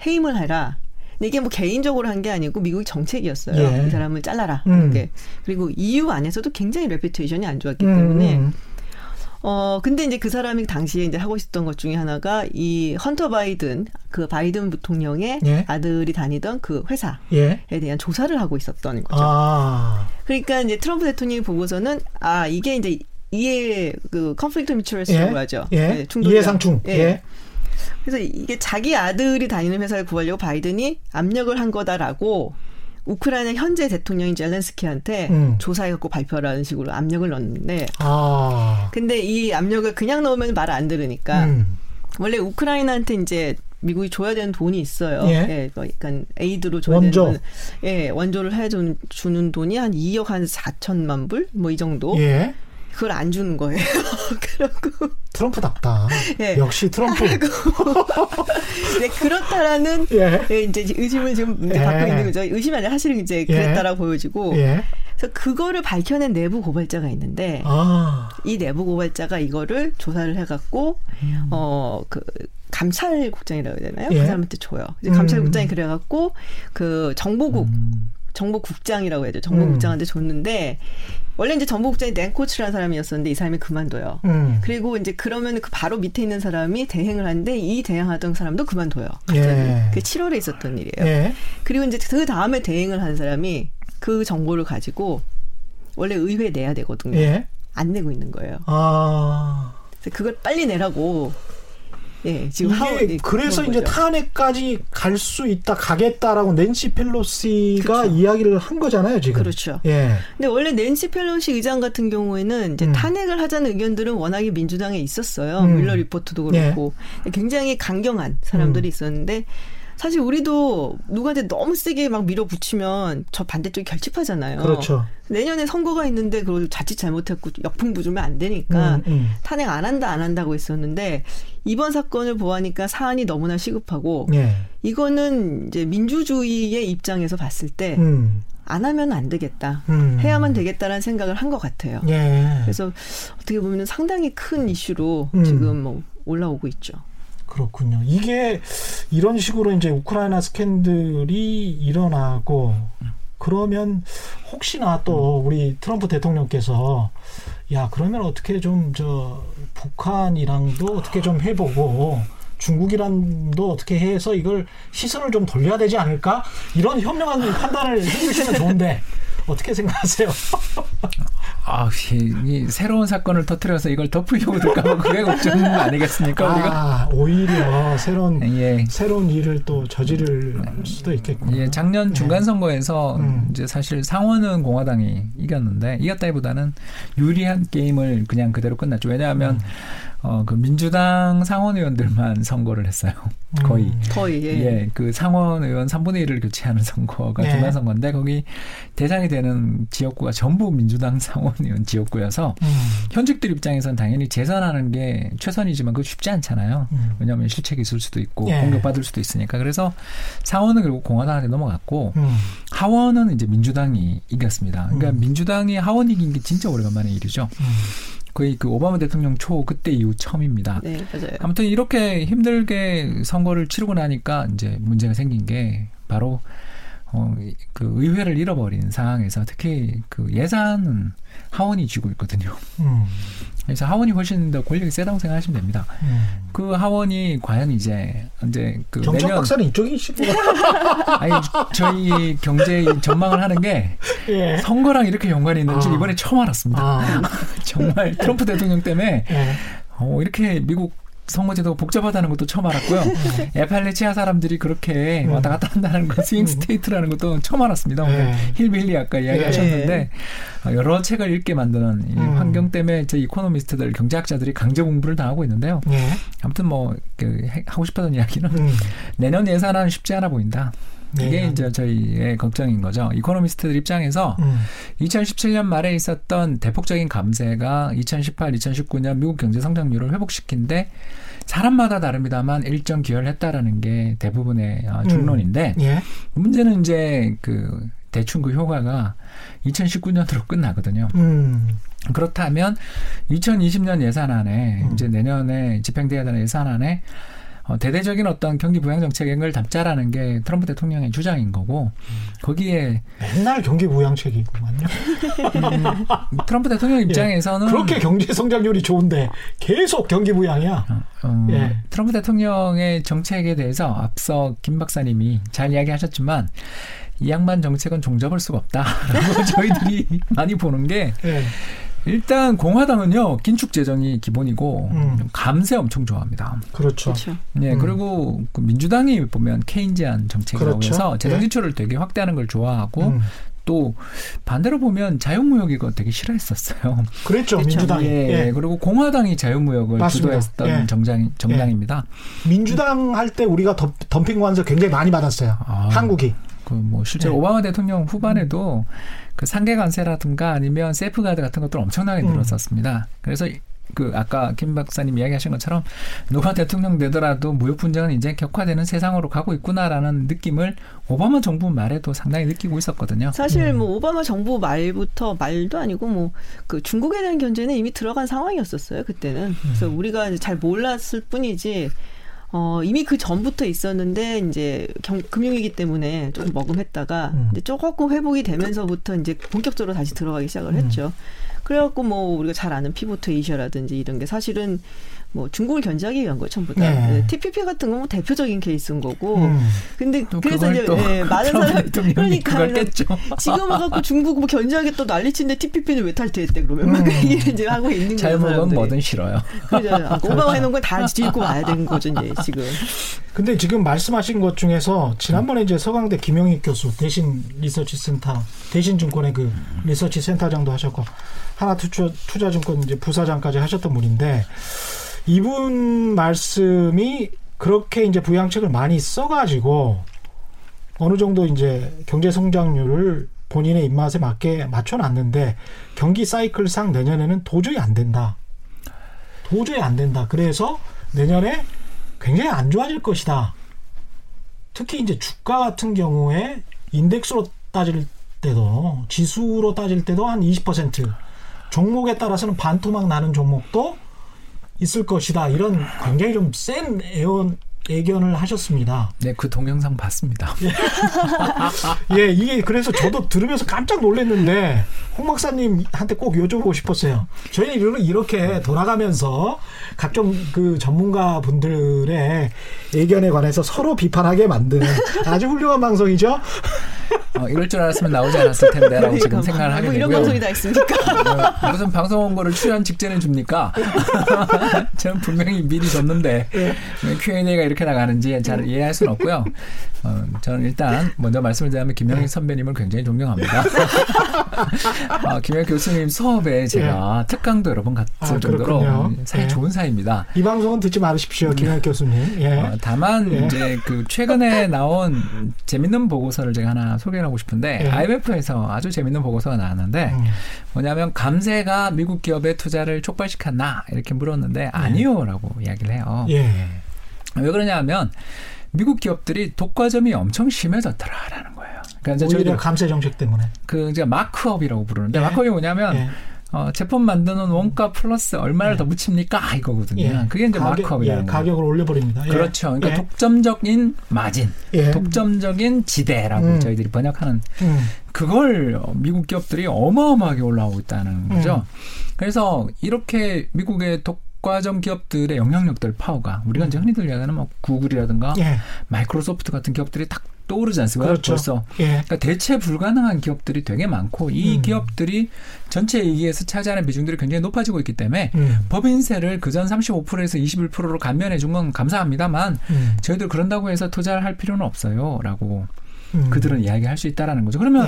해임을 해라. 근데 이게 뭐 개인적으로 한 게 아니고 미국의 정책이었어요. 이 사람을 잘라라. 이렇게. 그리고 EU 안에서도 굉장히 레퓨테이션이 안 좋았기 때문에. 근데 이제 그 사람이 당시에 이제 하고 있었던 것 중에 하나가 이 헌터 바이든, 그 바이든 부통령의 아들이 다니던 그 회사에 대한 조사를 하고 있었던 거죠. 그러니까 이제 트럼프 대통령이 보고서는 이게 이제 이해, 그 컨플릭트 뮤추얼스라고 하죠. 이해상충. 그래서 이게 자기 아들이 다니는 회사를 구하려고 바이든이 압력을 한 거다라고 우크라이나 현재 대통령인 젤렌스키한테 조사해갖고 발표하라는 식으로 압력을 넣었는데 근데 이 압력을 그냥 넣으면 말 안 들으니까 원래 우크라이나한테 이제 미국이 줘야 되는 돈이 있어요. 그러니까 에이드로 줘야 되는 원조를 주는 돈이 한 2억 한 4천만 불? 뭐 이 정도. 그걸 안 주는 거예요. 그러고 트럼프답다. 역시 트럼프. 그렇다라는 이제 의심을 지금 이제 받고 있는 거죠. 의심이 아니라 사실은 이제 그랬다라고 보여지고. 그래서 그거를 밝혀낸 내부 고발자가 있는데 이 내부 고발자가 이거를 조사를 해갖고 그 감찰국장이라고 해야 되나요? 그 사람한테 줘요. 이제 감찰국장이 그래갖고 그 정보국. 정보국장이라고 해야죠. 정보국장한테 줬는데 원래 이제 정보국장이 낸코츠라는 사람이었었는데 이 사람이 그만둬요. 그리고 이제 그러면 그 바로 밑에 있는 사람이 대행을 하는데 이 대행하던 사람도 그만둬요. 그게 7월에 있었던 일이에요. 그리고 이제 그 다음에 대행을 한 사람이 그 정보를 가지고 원래 의회에 내야 되거든요. 안 내고 있는 거예요. 그래서 그걸 빨리 내라고. 지금 이게 그래서 이제 탄핵까지 갈 수 있다, 가겠다라고 낸시 펠로시가 이야기를 한 거잖아요, 지금. 근데 원래 낸시 펠로시 의장 같은 경우에는 이제 탄핵을 하자는 의견들은 워낙에 민주당에 있었어요. 밀러 리포트도 그렇고 굉장히 강경한 사람들이 있었는데 사실 우리도 누구한테 너무 세게 막 밀어붙이면 저 반대쪽이 결집하잖아요. 내년에 선거가 있는데 그걸 자칫 잘못했고 역풍 부주면 안 되니까 탄핵 안 한다고 했었는데 이번 사건을 보아하니까 사안이 너무나 시급하고 이거는 이제 민주주의의 입장에서 봤을 때 안 하면 안 되겠다. 해야만 되겠다라는 생각을 한 것 같아요. 예. 그래서 어떻게 보면 상당히 큰 이슈로 지금 뭐 올라오고 있죠. 그렇군요. 이게 이런 식으로 이제 우크라이나 스캔들이 일어나고 그러면 혹시나 또 우리 트럼프 대통령께서 야, 그러면 어떻게 좀 저 북한이랑도 어떻게 좀 해보고 중국이랑도 어떻게 해서 이걸 시선을 좀 돌려야 되지 않을까? 이런 현명한 판단을 해주시면 좋은데 어떻게 생각하세요? 아, 이 새로운 사건을 터뜨려서 이걸 덮으려고 들까봐 그게 걱정인 거 아니겠습니까? 우리가? 아, 오히려 새로운 일을 또 저지를 수도 있겠군요. 예, 작년 중간 선거에서 이제 사실 상원은 공화당이 이겼는데 이겼다기보다는 유리한 게임을 그냥 그대로 끝났죠. 왜냐하면 그 민주당 상원 의원들만 선거를 했어요. 거의 예, 그 상원 의원 3분의 1을 교체하는 선거가 중간 선거인데 거기 대상이 되는 지역구가 전부 민주당 상원 의원 지역구여서 현직들 입장에서는 당연히 재선하는 게 최선이지만 그거 쉽지 않잖아요. 왜냐하면 실책이 있을 수도 있고 공격받을 수도 있으니까. 그래서 상원은 결국 공화당한테 넘어갔고 하원은 이제 민주당이 이겼습니다. 그러니까 민주당이 하원 이긴 게 진짜 오래간만의 일이죠. 거의 그 오바마 대통령 초 그때 이후 처음입니다. 네, 맞아요. 아무튼 이렇게 힘들게 선거를 치르고 나니까 이제 문제가 생긴 게 바로 그 의회를 잃어버린 상황에서 특히 그 예산은 하원이 쥐고 있거든요. 그래서 하원이 훨씬 더 권력이 세다고 생각하시면 됩니다. 그 하원이 과연 이제 그 정책 박사는 이쪽이시고 아니 저희 경제 전망을 하는 게 예. 선거랑 이렇게 연관이 있는지 이번에 처음 알았습니다. 정말 트럼프 대통령 때문에 이렇게 미국 선거제도가 복잡하다는 것도 처음 알았고요. 에팔레치아 사람들이 그렇게 왔다 갔다 한다는 것, 스윙 스테이트라는 것도 처음 알았습니다. 오늘 힐빌리 아까 이야기하셨는데 여러 책을 읽게 만드는 이 환경 때문에 제 이코노미스트들, 경제학자들이 강제 공부를 당하고 있는데요. 아무튼 뭐 하고 싶었던 이야기는 내년 예산안 쉽지 않아 보인다. 이게 이제 저희의 걱정인 거죠. 이코노미스트들 입장에서 2017년 말에 있었던 대폭적인 감세가 2018, 2019년 미국 경제 성장률을 회복시킨데 사람마다 다릅니다만 일정 기여를 했다라는 게 대부분의 중론인데 문제는 이제 그 대충 그 효과가 2019년으로 끝나거든요. 그렇다면 2020년 예산안에 이제 내년에 집행돼야 되는 예산안에 대대적인 어떤 경기 부양 정책을 담자라는 게 트럼프 대통령의 주장인 거고 거기에 맨날 경기 부양 책이구만요. 트럼프 대통령 입장에서는 그렇게 경제 성장률이 좋은데 계속 경기 부양이야. 트럼프 대통령의 정책에 대해서 앞서 김 박사님이 잘 이야기하셨지만 이 양반 정책은 종잡을 수가 없다라고 저희들이 많이 보는 게 일단 공화당은요 긴축 재정이 기본이고 감세 엄청 좋아합니다. 그렇죠. 네, 그리고 그 민주당이 보면 케인지안 정책이라고 해서 재정 지출을 되게 확대하는 걸 좋아하고 또 반대로 보면 자유무역 이거 되게 싫어했었어요. 그랬죠. 민주당이. 그리고 공화당이 자유무역을 맞습니다. 주도했던 정당입니다. 민주당 할 때 우리가 덤핑 관세 굉장히 많이 받았어요. 한국이. 그 뭐 실제로 오바마 대통령 후반에도 그 상계 관세라든가 아니면 세이프가드 같은 것들 엄청나게 늘었었습니다. 그래서 그 아까 김 박사님 이야기하신 것처럼 누가 대통령 되더라도 무역 분쟁은 이제 격화되는 세상으로 가고 있구나라는 느낌을 오바마 정부 말에도 상당히 느끼고 있었거든요. 사실 뭐 오바마 정부 말도 아니고 뭐 그 중국에 대한 견제는 이미 들어간 상황이었었어요. 그때는. 그래서 우리가 이제 잘 몰랐을 뿐이지. 이미 그 전부터 있었는데, 이제, 금융위기 때문에 조금 머금했다가, 이제 조금 회복이 되면서부터 이제 본격적으로 다시 들어가기 시작을 했죠. 그래갖고 뭐, 우리가 잘 아는 피보트 에이셔라든지 이런 게 사실은 뭐 중국을 견제하기 위한 거예요, 전부 다. TPP 같은 건 뭐 대표적인 케이스인 거고. 근데 그래서 이제 많은 사람들이 그러니까 지금 와갖고 중국 뭐 견제하겠다 난리친데 TPP는 왜 탈퇴했대 그러면 막 이제 하고 있는 거예요. 잘못은 뭐든 싫어요. 그러잖아요. 오바마 해놓은 건 다 짚고 와야 되는 거죠 이제 지금. 근데 지금 말씀하신 것 중에서 지난번에 이제 서강대 김영익 교수 대신 리서치센터 대신증권의 그 리서치센터장도 하셨고 하나투자증권 이제 부사장까지 하셨던 분인데. 이분 말씀이 그렇게 이제 부양책을 많이 써가지고 어느 정도 이제 경제 성장률을 본인의 입맛에 맞게 맞춰놨는데 경기 사이클상 내년에는 도저히 안 된다. 그래서 내년에 굉장히 안 좋아질 것이다. 특히 이제 주가 같은 경우에 인덱스로 따질 때도, 지수로 따질 때도 한 20%, 종목에 따라서는 반토막 나는 종목도 있을 것이다. 이런 굉장히 좀 센 애견을 하셨습니다. 네, 그 동영상 봤습니다. 예, 이게 그래서 저도 들으면서 깜짝 놀랐는데 홍 박사님한테 꼭 여쭤보고 싶었어요. 저희는 이렇게 돌아가면서 각종 그 전문가 분들의 의견에 관해서 서로 비판하게 만드는 아주 훌륭한 방송이죠. 이럴 줄 알았으면 나오지 않았을 텐데라고 그러니까, 지금 생각을 하게 되고요. 이런 방송이 다 있습니까? 무슨 방송을 출연 직전에 줍니까? 저는 분명히 미리 줬는데 Q&A가 이렇게 나가는지 잘 이해할 수는 없고요. 저는 일단 먼저 말씀을 드리면 김영익 선배님을 굉장히 존경합니다. 김영익 교수님 수업에 제가 특강도 여러 번 갔을 정도로 사이 좋은 사이입니다. 이 방송은 듣지 마십시오, 김영익 교수님. 예. 다만 이제 그 최근에 나온 재밌는 보고서를 제가 하나 소개를 하고 싶은데 IMF에서 아주 재밌는 보고서가 나왔는데 뭐냐면 감세가 미국 기업의 투자를 촉발시켰나 이렇게 물었는데 아니요라고 이야기를 해요. 왜 그러냐 하면 미국 기업들이 독과점이 엄청 심해졌더라라는 거예요. 그러니까 오히려 감세 정책 때문에. 그 이제 마크업이라고 부르는데 마크업이 뭐냐면 제품 만드는 원가 플러스 얼마를 더 붙입니까 이거거든요. 그게 이제 마크업이에요. 가격을 올려버립니다. 그렇죠. 그러니까 독점적인 마진, 독점적인 지대라고 저희들이 번역하는 그걸 미국 기업들이 어마어마하게 올라오고 있다는 거죠. 그래서 이렇게 미국의 독과점 기업들의 영향력들 파워가 우리가 이제 흔히들 얘기하는 막 구글이라든가 마이크로소프트 같은 기업들이 딱 떠오르지 않습니까? 그렇죠. 벌써 그러니까 대체 불가능한 기업들이 되게 많고 이 기업들이 전체 이익에서 차지하는 비중들이 굉장히 높아지고 있기 때문에 법인세를 그전 35%에서 21%로 감면해 준 건 감사합니다만 저희들 그런다고 해서 투자를 할 필요는 없어요 라고 그들은 이야기할 수 있다라는 거죠. 그러면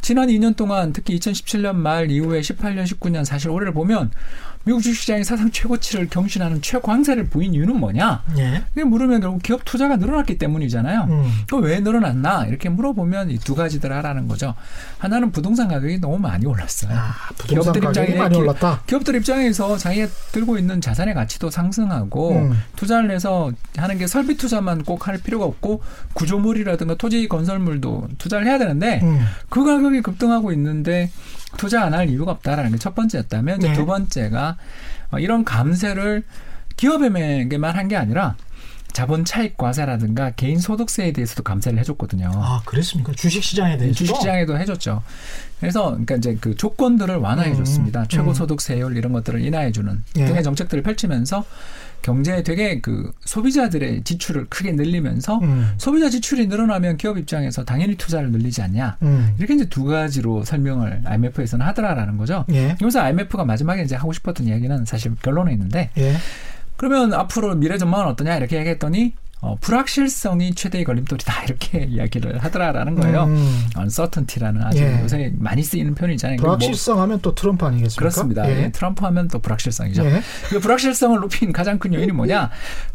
지난 2년 동안 특히 2017년 말 이후에 18년, 19년 사실 올해를 보면 미국 주식시장이 사상 최고치를 경신하는 최강세를 보인 이유는 뭐냐? 물으면 결국 기업 투자가 늘어났기 때문이잖아요. 또 왜 늘어났나? 이렇게 물어보면 이 두 가지들 하라는 거죠. 하나는 부동산 가격이 너무 많이 올랐어요. 부동산 가격이 많이 올랐다. 기업들 입장에서 자기가 들고 있는 자산의 가치도 상승하고 투자를 해서 하는 게 설비 투자만 꼭 할 필요가 없고 구조물이라든가 토지 건설물도 투자를 해야 되는데 그 가격이 급등하고 있는데 투자 안 할 이유가 없다라는 게 첫 번째였다면 이제 두 번째가 이런 감세를 기업에게만 한 게 아니라 자본 차익 과세라든가 개인 소득세에 대해서도 감세를 해줬거든요. 아, 그랬습니까? 주식시장에 대해서도? 주식시장에도 해줬죠. 그래서 그러니까 이제 그 조건들을 완화해줬습니다. 최고 소득세율 이런 것들을 인하해주는 등의 정책들을 펼치면서 경제에 되게 그 소비자들의 지출을 크게 늘리면서 소비자 지출이 늘어나면 기업 입장에서 당연히 투자를 늘리지 않냐 이렇게 이제 두 가지로 설명을 IMF에서는 하더라라는 거죠. 여기서 IMF가 마지막에 이제 하고 싶었던 이야기는 사실 결론에 있는데. 그러면 앞으로 미래 전망은 어떠냐 이렇게 얘기했더니 불확실성이 최대의 걸림돌이다 이렇게 이야기를 하더라라는 거예요. uncertainty라는 아주 요새 많이 쓰이는 표현이잖아요. 불확실성 하면 또 트럼프 아니겠습니까? 그렇습니다. 트럼프 하면 또 불확실성이죠. 그 불확실성을 높인 가장 큰 요인이 뭐냐?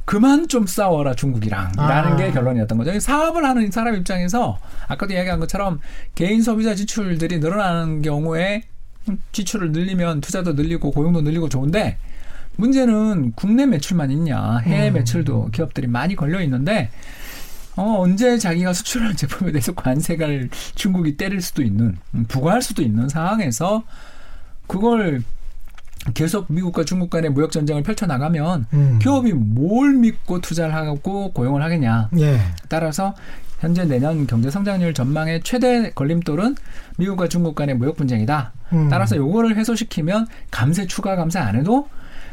그만 좀 싸워라 중국이랑 라는 게 결론이었던 거죠. 사업을 하는 사람 입장에서 아까도 이야기한 것처럼 개인 소비자 지출들이 늘어나는 경우에 지출을 늘리면 투자도 늘리고 고용도 늘리고 좋은데 문제는 국내 매출만 있냐. 해외 매출도 기업들이 많이 걸려 있는데 언제 자기가 수출하는 제품에 대해서 관세를 중국이 때릴 수도 있는 부과할 수도 있는 상황에서 그걸 계속 미국과 중국 간의 무역전쟁을 펼쳐나가면 기업이 뭘 믿고 투자를 하고 고용을 하겠냐. 따라서 현재 내년 경제성장률 전망의 최대 걸림돌은 미국과 중국 간의 무역 분쟁이다. 따라서 요거를 해소시키면 감세 추가 감세 안 해도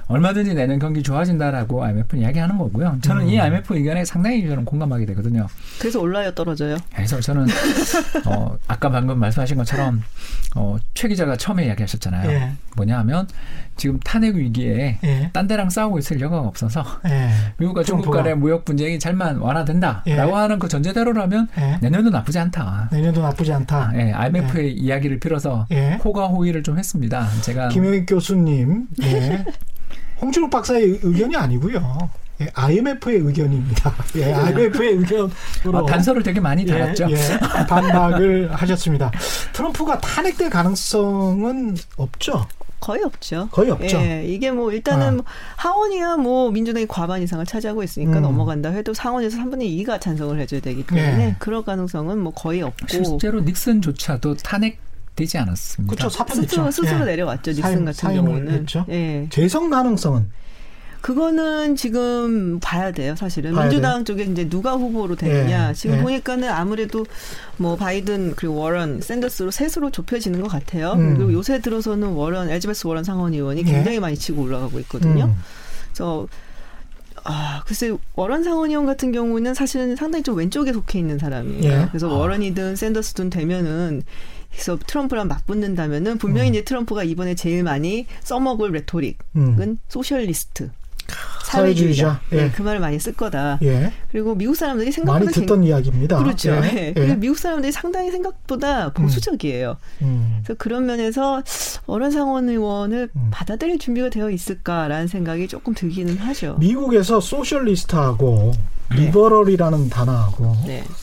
얼마든지 내년 경기 좋아진다라고 IMF는 이야기하는 거고요. 저는 이 IMF 의견에 상당히 저는 공감하게 되거든요. 그래서 올라요 떨어져요? 그래서 저는 아까 방금 말씀하신 것처럼 최 기자가 처음에 이야기하셨잖아요. 뭐냐 하면 지금 탄핵 위기에 딴 데랑 싸우고 있을 여가가 없어서 미국과 중국 간의 무역 분쟁이 잘만 완화된다라고 하는 그 전제대로라면 내년도 나쁘지 않다. 내년도 나쁘지 않다. IMF의 이야기를 빌어서 호가 호의를 좀 했습니다. 제가 김영익 교수님 홍준욱 박사의 의견이 아니고요. IMF의 의견입니다. IMF의 의견으로. 단서를 되게 많이 달았죠. 반박을 하셨습니다. 트럼프가 탄핵될 가능성은 없죠? 거의 없죠. 거의 없죠. 예, 이게 뭐 일단은 하원이야 뭐 민주당이 과반 이상을 차지하고 있으니까 넘어간다 해도 상원에서 3분의 2가 찬성을 해줘야 되기 때문에 예. 그럴 가능성은 뭐 거의 없고. 실제로 닉슨조차도 탄핵되지 않았습니다. 그렇죠. 스스로 내려왔죠. 닉슨 같은 경우는. 예. 재선 가능성은? 그거는 지금 봐야 돼요, 사실은. 민주당 쪽에 이제 누가 후보로 되느냐. 예, 지금 보니까는 아무래도 뭐 바이든 그리고 워런, 샌더스로 셋으로 좁혀지는 것 같아요. 그리고 요새 들어서는 워런, 엘리자베스 워런 상원의원이 굉장히 많이 치고 올라가고 있거든요. 그래서 글쎄 워런 상원의원 같은 경우는 사실은 상당히 좀 왼쪽에 속해 있는 사람이에요. 그래서 워런이든 샌더스든 되면은 그래서 트럼프랑 맞붙는다면은 분명히 이제 트럼프가 이번에 제일 많이 써먹을 레토릭은 소셜리스트. 사회주의자. 예. 그 말을 많이 쓸 거다. 예. 그리고 미국 사람들이 생각보다 많이 듣던 이야기입니다. 그렇죠. 예. 예. 미국 사람들이 상당히 생각보다 보수적이에요. 그래서 그런 면에서 어른 상원 의원을 받아들일 준비가 되어 있을까라는 생각이 조금 들기는 하죠. 미국에서 소셜리스트하고 리버럴이라는 단어하고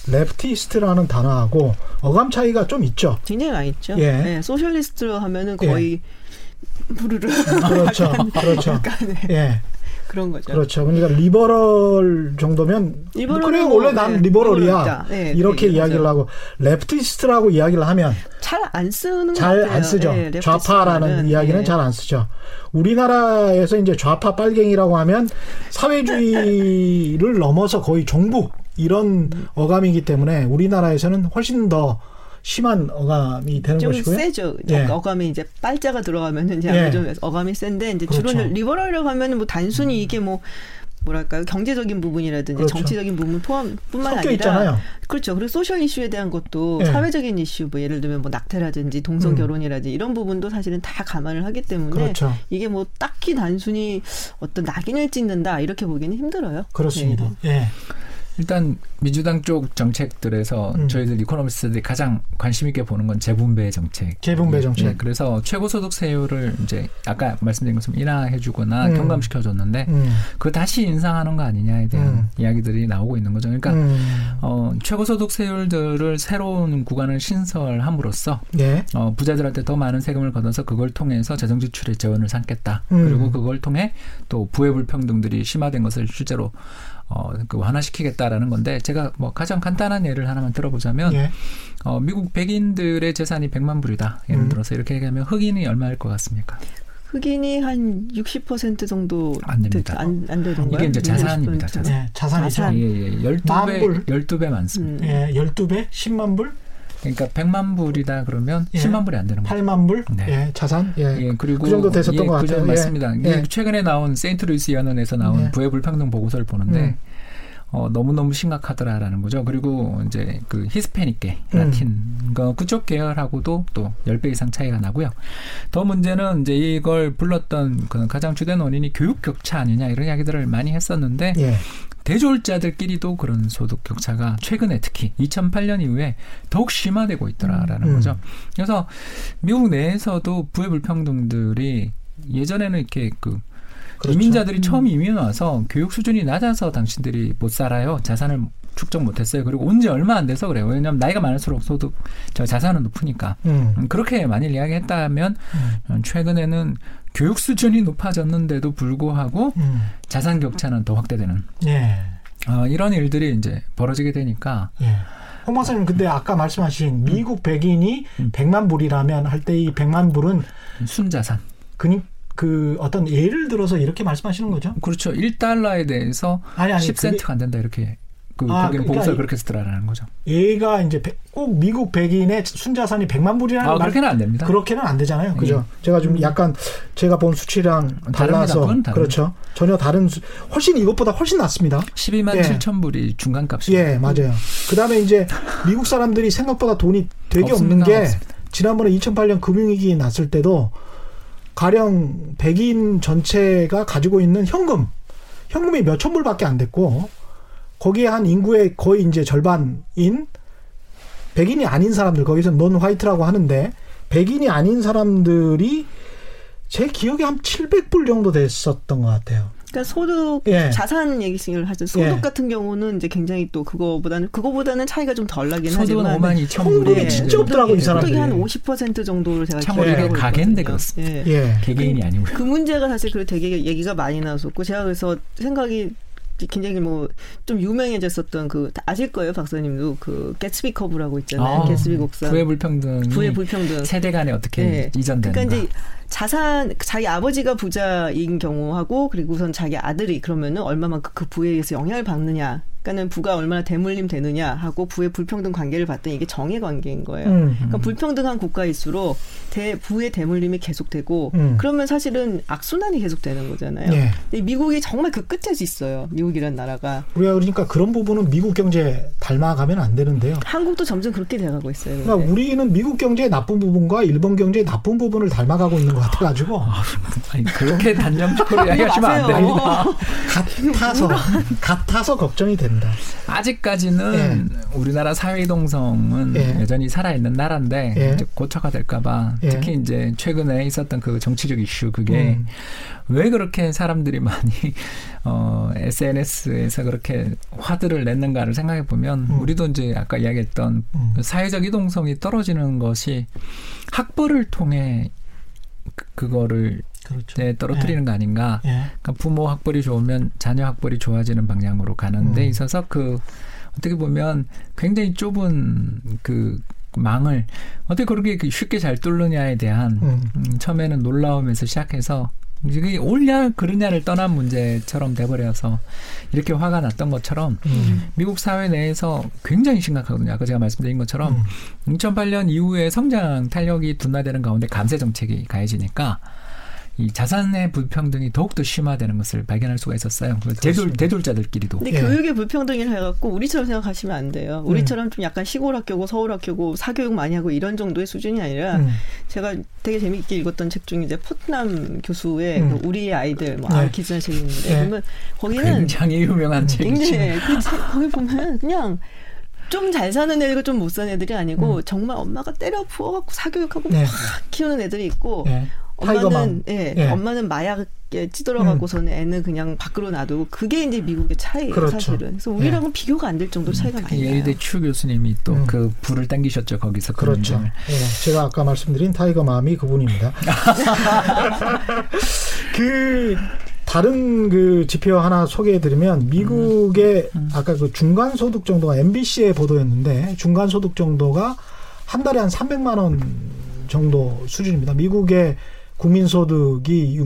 레프티스트라는 단어하고 어감 차이가 좀 있죠. 굉장히 많이 있죠. 예. 네. 소셜리스트로 하면은 거의 부르르. 그렇죠. 그렇죠. 예. 그런 거죠. 그렇죠. 그러니까 리버럴 정도면 그래 원래 난 리버럴이야. 네, 이렇게 이야기를 하고 레프티스트라고 이야기를 하면 잘 안 쓰는 잘 안 쓰죠. 네, 좌파라는 이야기는 잘 안 쓰죠. 우리나라에서 이제 좌파 빨갱이라고 하면 사회주의를 넘어서 거의 정부 이런 어감이기 때문에 우리나라에서는 훨씬 더 심한 어감이 되는 좀 것이고요. 좀 세죠. 예. 어감이 이제 빨자가 들어가면 이제 좀 어감이 센데 이제 주로 리버럴이라고 하면 뭐 단순히 이게 뭐랄까요 경제적인 부분이라든지 정치적인 부분 포함뿐만 아니라 있잖아요. 그렇죠. 그리고 소셜 이슈에 대한 것도 사회적인 이슈 뭐 예를 들면 뭐 낙태라든지 동성 결혼이라든지 이런 부분도 사실은 다 감안을 하기 때문에 이게 뭐 딱히 단순히 어떤 낙인을 찍는다 이렇게 보기는 힘들어요. 그렇습니다. 예. 일단 민주당 쪽 정책들에서 저희들 이코노미스트들이 가장 관심 있게 보는 건 재분배 정책. 재분배 정책. 네, 그래서 최고소득세율을 이제 아까 말씀드린 것처럼 인하해주거나 경감시켜줬는데 그거 다시 인상하는 거 아니냐에 대한 이야기들이 나오고 있는 거죠. 그러니까 최고소득세율들을 새로운 구간을 신설함으로써 부자들한테 더 많은 세금을 걷어서 그걸 통해서 재정지출의 재원을 삼겠다. 그리고 그걸 통해 또 부해불평등들이 심화된 것을 실제로 그 완화시키겠다라는 건데 제가 뭐 가장 간단한 예를 하나만 들어보자면 미국 백인들의 재산이 100만 불이다. 예를 들어서 이렇게 얘기하면 흑인이 얼마일 것 같습니까? 흑인이 한 60% 정도 안 됩니다. 안 되는 거예요? 이게 이제 자산입니다. 자산이죠. 예, 12배 많습니다. 예, 12배? 10만 불? 그러니까 100만 불이다 그러면 10만 불이 안 되는 거예요. 8만 불? 네. 예, 자산? 예. 그리고 그 정도 됐었던 것 같아요. 맞습니다. 최근에 나온 세인트루이스 연원에서 나온 부해불평등 보고서를 보는데 너무너무 심각하더라라는 거죠. 그리고 이제 그 히스패닉계, 라틴 그쪽 계열하고도 또 10배 이상 차이가 나고요. 더 문제는 이제 이걸 불렀던 가장 주된 원인이 교육 격차 아니냐 이런 이야기들을 많이 했었는데 대졸자들끼리도 그런 소득 격차가 최근에 특히 2008년 이후에 더욱 심화되고 있더라라는 거죠. 그래서 미국 내에서도 부의 불평등들이 예전에는 이렇게 이민자들이 처음 이민 와서 교육 수준이 낮아서 당신들이 못 살아요. 자산을 축적 못했어요. 그리고 온 지 얼마 안 돼서 그래요. 왜냐하면 나이가 많을수록 소득, 자산은 높으니까. 그렇게 많이 이야기했다면 최근에는 교육 수준이 높아졌는데도 불구하고 자산 격차는 더 확대되는 이런 일들이 이제 벌어지게 되니까. 홍 박사님 근데 아까 말씀하신 미국 백인이 100만 불이라면 할 때 이 100만 불은 순자산. 그 어떤 예를 들어서 이렇게 말씀하시는 거죠? 그렇죠. 1달러에 대해서 10센트가 안 된다 이렇게. 거기는 보고서 그렇게 쓰더라라는 거죠. 얘가 이제 꼭 미국 백인의 순자산이 100만 불이라는 그렇게는 안 됩니다. 그렇게는 안 되잖아요. 그죠? 제가 좀 약간 제가 본 수치랑 달라서 그렇죠. 전혀 다른 훨씬 이것보다 훨씬 낮습니다. 12만 7천 불이 중간값입니다. 예, 맞아요. 그다음에 이제 미국 사람들이 생각보다 돈이 되게 없는 게 지난번에 2008년 금융위기 났을 때도 가령 백인 전체가 가지고 있는 현금이 몇천 불밖에 안 됐고 거기에 한 인구의 거의 이제 절반인 백인이 아닌 사람들, 거기서 논 화이트라고 하는데 백인이 아닌 사람들이 제 기억에 한 700불 정도 됐었던 것 같아요. 그러니까 소득, 예. 자산 얘기를 하죠. 소득 예. 같은 경우는 이제 굉장히 또 그거보다는 차이가 좀 덜 나긴 하지만. 소득은 5만 2천 불. 소득이 진짜 없더라고 이 사람들이. 소득이 한 50% 정도를 제가 참고로 이게 가게인데 그렇습니다. 예. 예. 개개인이 아니고요. 그 문제가 사실 그 되게 얘기가 많이 나왔었고 제가 그래서 생각이 굉장히 뭐 좀 유명해졌었던 그 아실 거예요 박사님도 그 게츠비 커브라고 있잖아요. 게츠비 곡선. 부의 불평등. 세대 간에 어떻게 네. 이전되는가. 그러니까 이제 자산 자기 아버지가 부자인 경우하고 그리고선 자기 아들이 그러면은 얼마만큼 그 부에 의해서 영향을 받느냐. 그러니까는 부가 얼마나 대물림 되느냐 하고 부의 불평등 관계를 봤더니 이게 정의 관계인 거예요. 그러니까 불평등한 국가일수록 부의 대물림이 계속되고 그러면 사실은 악순환이 계속되는 거잖아요. 네. 근데 미국이 정말 그 끝에 있어요. 미국이란 나라가. 우리가 그러니까 그런 부분은 미국 경제 닮아가면 안 되는데요. 한국도 점점 그렇게 돼가고 있어요. 근데. 그러니까 우리는 미국 경제의 나쁜 부분과 일본 경제의 나쁜 부분을 닮아가고 있는 것 같아가지고. 아니, 그렇게 단정적으로 이야기하시면 안 됩니다. 같아서 걱정이 된다. 아직까지는 예. 우리나라 사회동성은 예. 여전히 살아있는 나라인데 예. 이제 고쳐가 될까봐 예. 특히 이제 최근에 있었던 그 정치적 이슈 그게 왜 그렇게 사람들이 많이 SNS에서 그렇게 화들을 냈는가를 생각해 보면 우리도 이제 아까 이야기했던 사회적 이동성이 떨어지는 것이 학벌을 통해 그거를 그렇죠. 네, 떨어뜨리는 예. 거 아닌가. 예. 그러니까 부모 학벌이 좋으면 자녀 학벌이 좋아지는 방향으로 가는 데 있어서 그 어떻게 보면 굉장히 좁은 그 망을 어떻게 그렇게 쉽게 잘 뚫느냐에 대한 처음에는 놀라움에서 시작해서 이게 옳냐 그르냐를 떠난 문제처럼 돼버려서 이렇게 화가 났던 것처럼 미국 사회 내에서 굉장히 심각하거든요. 아까 제가 말씀드린 것처럼 2008년 이후에 성장 탄력이 둔화되는 가운데 감세 정책이 가해지니까 이 자산의 불평등이 더욱더 심화되는 것을 발견할 수가 있었어요. 대졸자들끼리도. 근데 예. 교육의 불평등이라 해갖고 우리처럼 생각하시면 안 돼요. 우리처럼 좀 약간 시골 학교고 서울 학교고 사교육 많이 하고 이런 정도의 수준이 아니라 제가 되게 재미있게 읽었던 책 중에 이제 포트남 교수의 그 우리의 아이들 뭐 아워 키즈라는 책이 있는데 예. 보면 거기는 굉장히 유명한 책이죠. 거기 보면 그냥 좀 잘 사는 애들과 좀 못 사는 애들이 아니고 정말 엄마가 때려 부어갖고 사교육하고 네. 막 키우는 애들이 있고. 네. 엄마는 예, 예, 엄마는 마약에 찌들어가고서는 애는 그냥 밖으로 놔두고 그게 이제 미국의 차이예요. 그렇죠. 사실은. 그래서 우리랑은 예. 비교가 안 될 정도로 차이가 많이 나요. 예의대 추 교수님이 또 그 불을 당기셨죠. 거기서. 그렇죠. 예, 제가 아까 말씀드린 타이거맘이 그분입니다. 다른 그 지표 하나 소개해드리면 미국의 아까 그 중간소득 정도가 MBC에 보도했는데 중간소득 정도가 한 달에 한 300만 원 정도 수준입니다. 미국의 국민소득이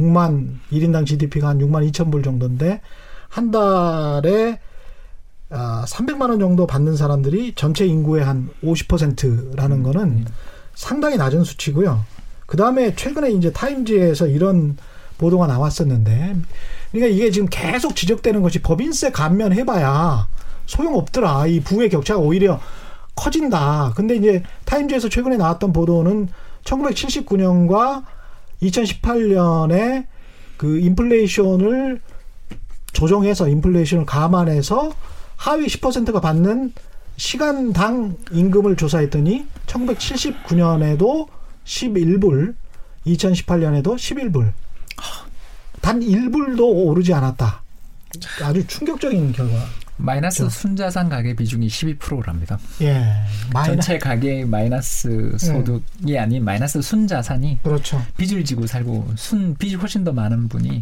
1인당 GDP가 한 6만 2천 불 정도인데 한 달에 300만 원 정도 받는 사람들이 전체 인구의 한 50%라는 거는 상당히 낮은 수치고요. 그다음에 최근에 이제 타임즈에서 이런 보도가 나왔었는데 그러니까 이게 지금 계속 지적되는 것이 법인세 감면해봐야 소용없더라. 이 부의 격차가 오히려 커진다. 근데 이제 타임즈에서 최근에 나왔던 보도는 1979년과 2018년에 그 인플레이션을 조정해서 인플레이션을 감안해서 하위 10%가 받는 시간당 임금을 조사했더니 1979년에도 11불, 2018년에도 11불. 단 1불도 오르지 않았다. 아주 충격적인 결과. 마이너스 순자산 가계 비중이 12%랍니다. 예, 전체 가계의 마이너스 소득이 아닌 마이너스 순자산이 그렇죠. 빚을 지고 살고 빚이 훨씬 더 많은 분이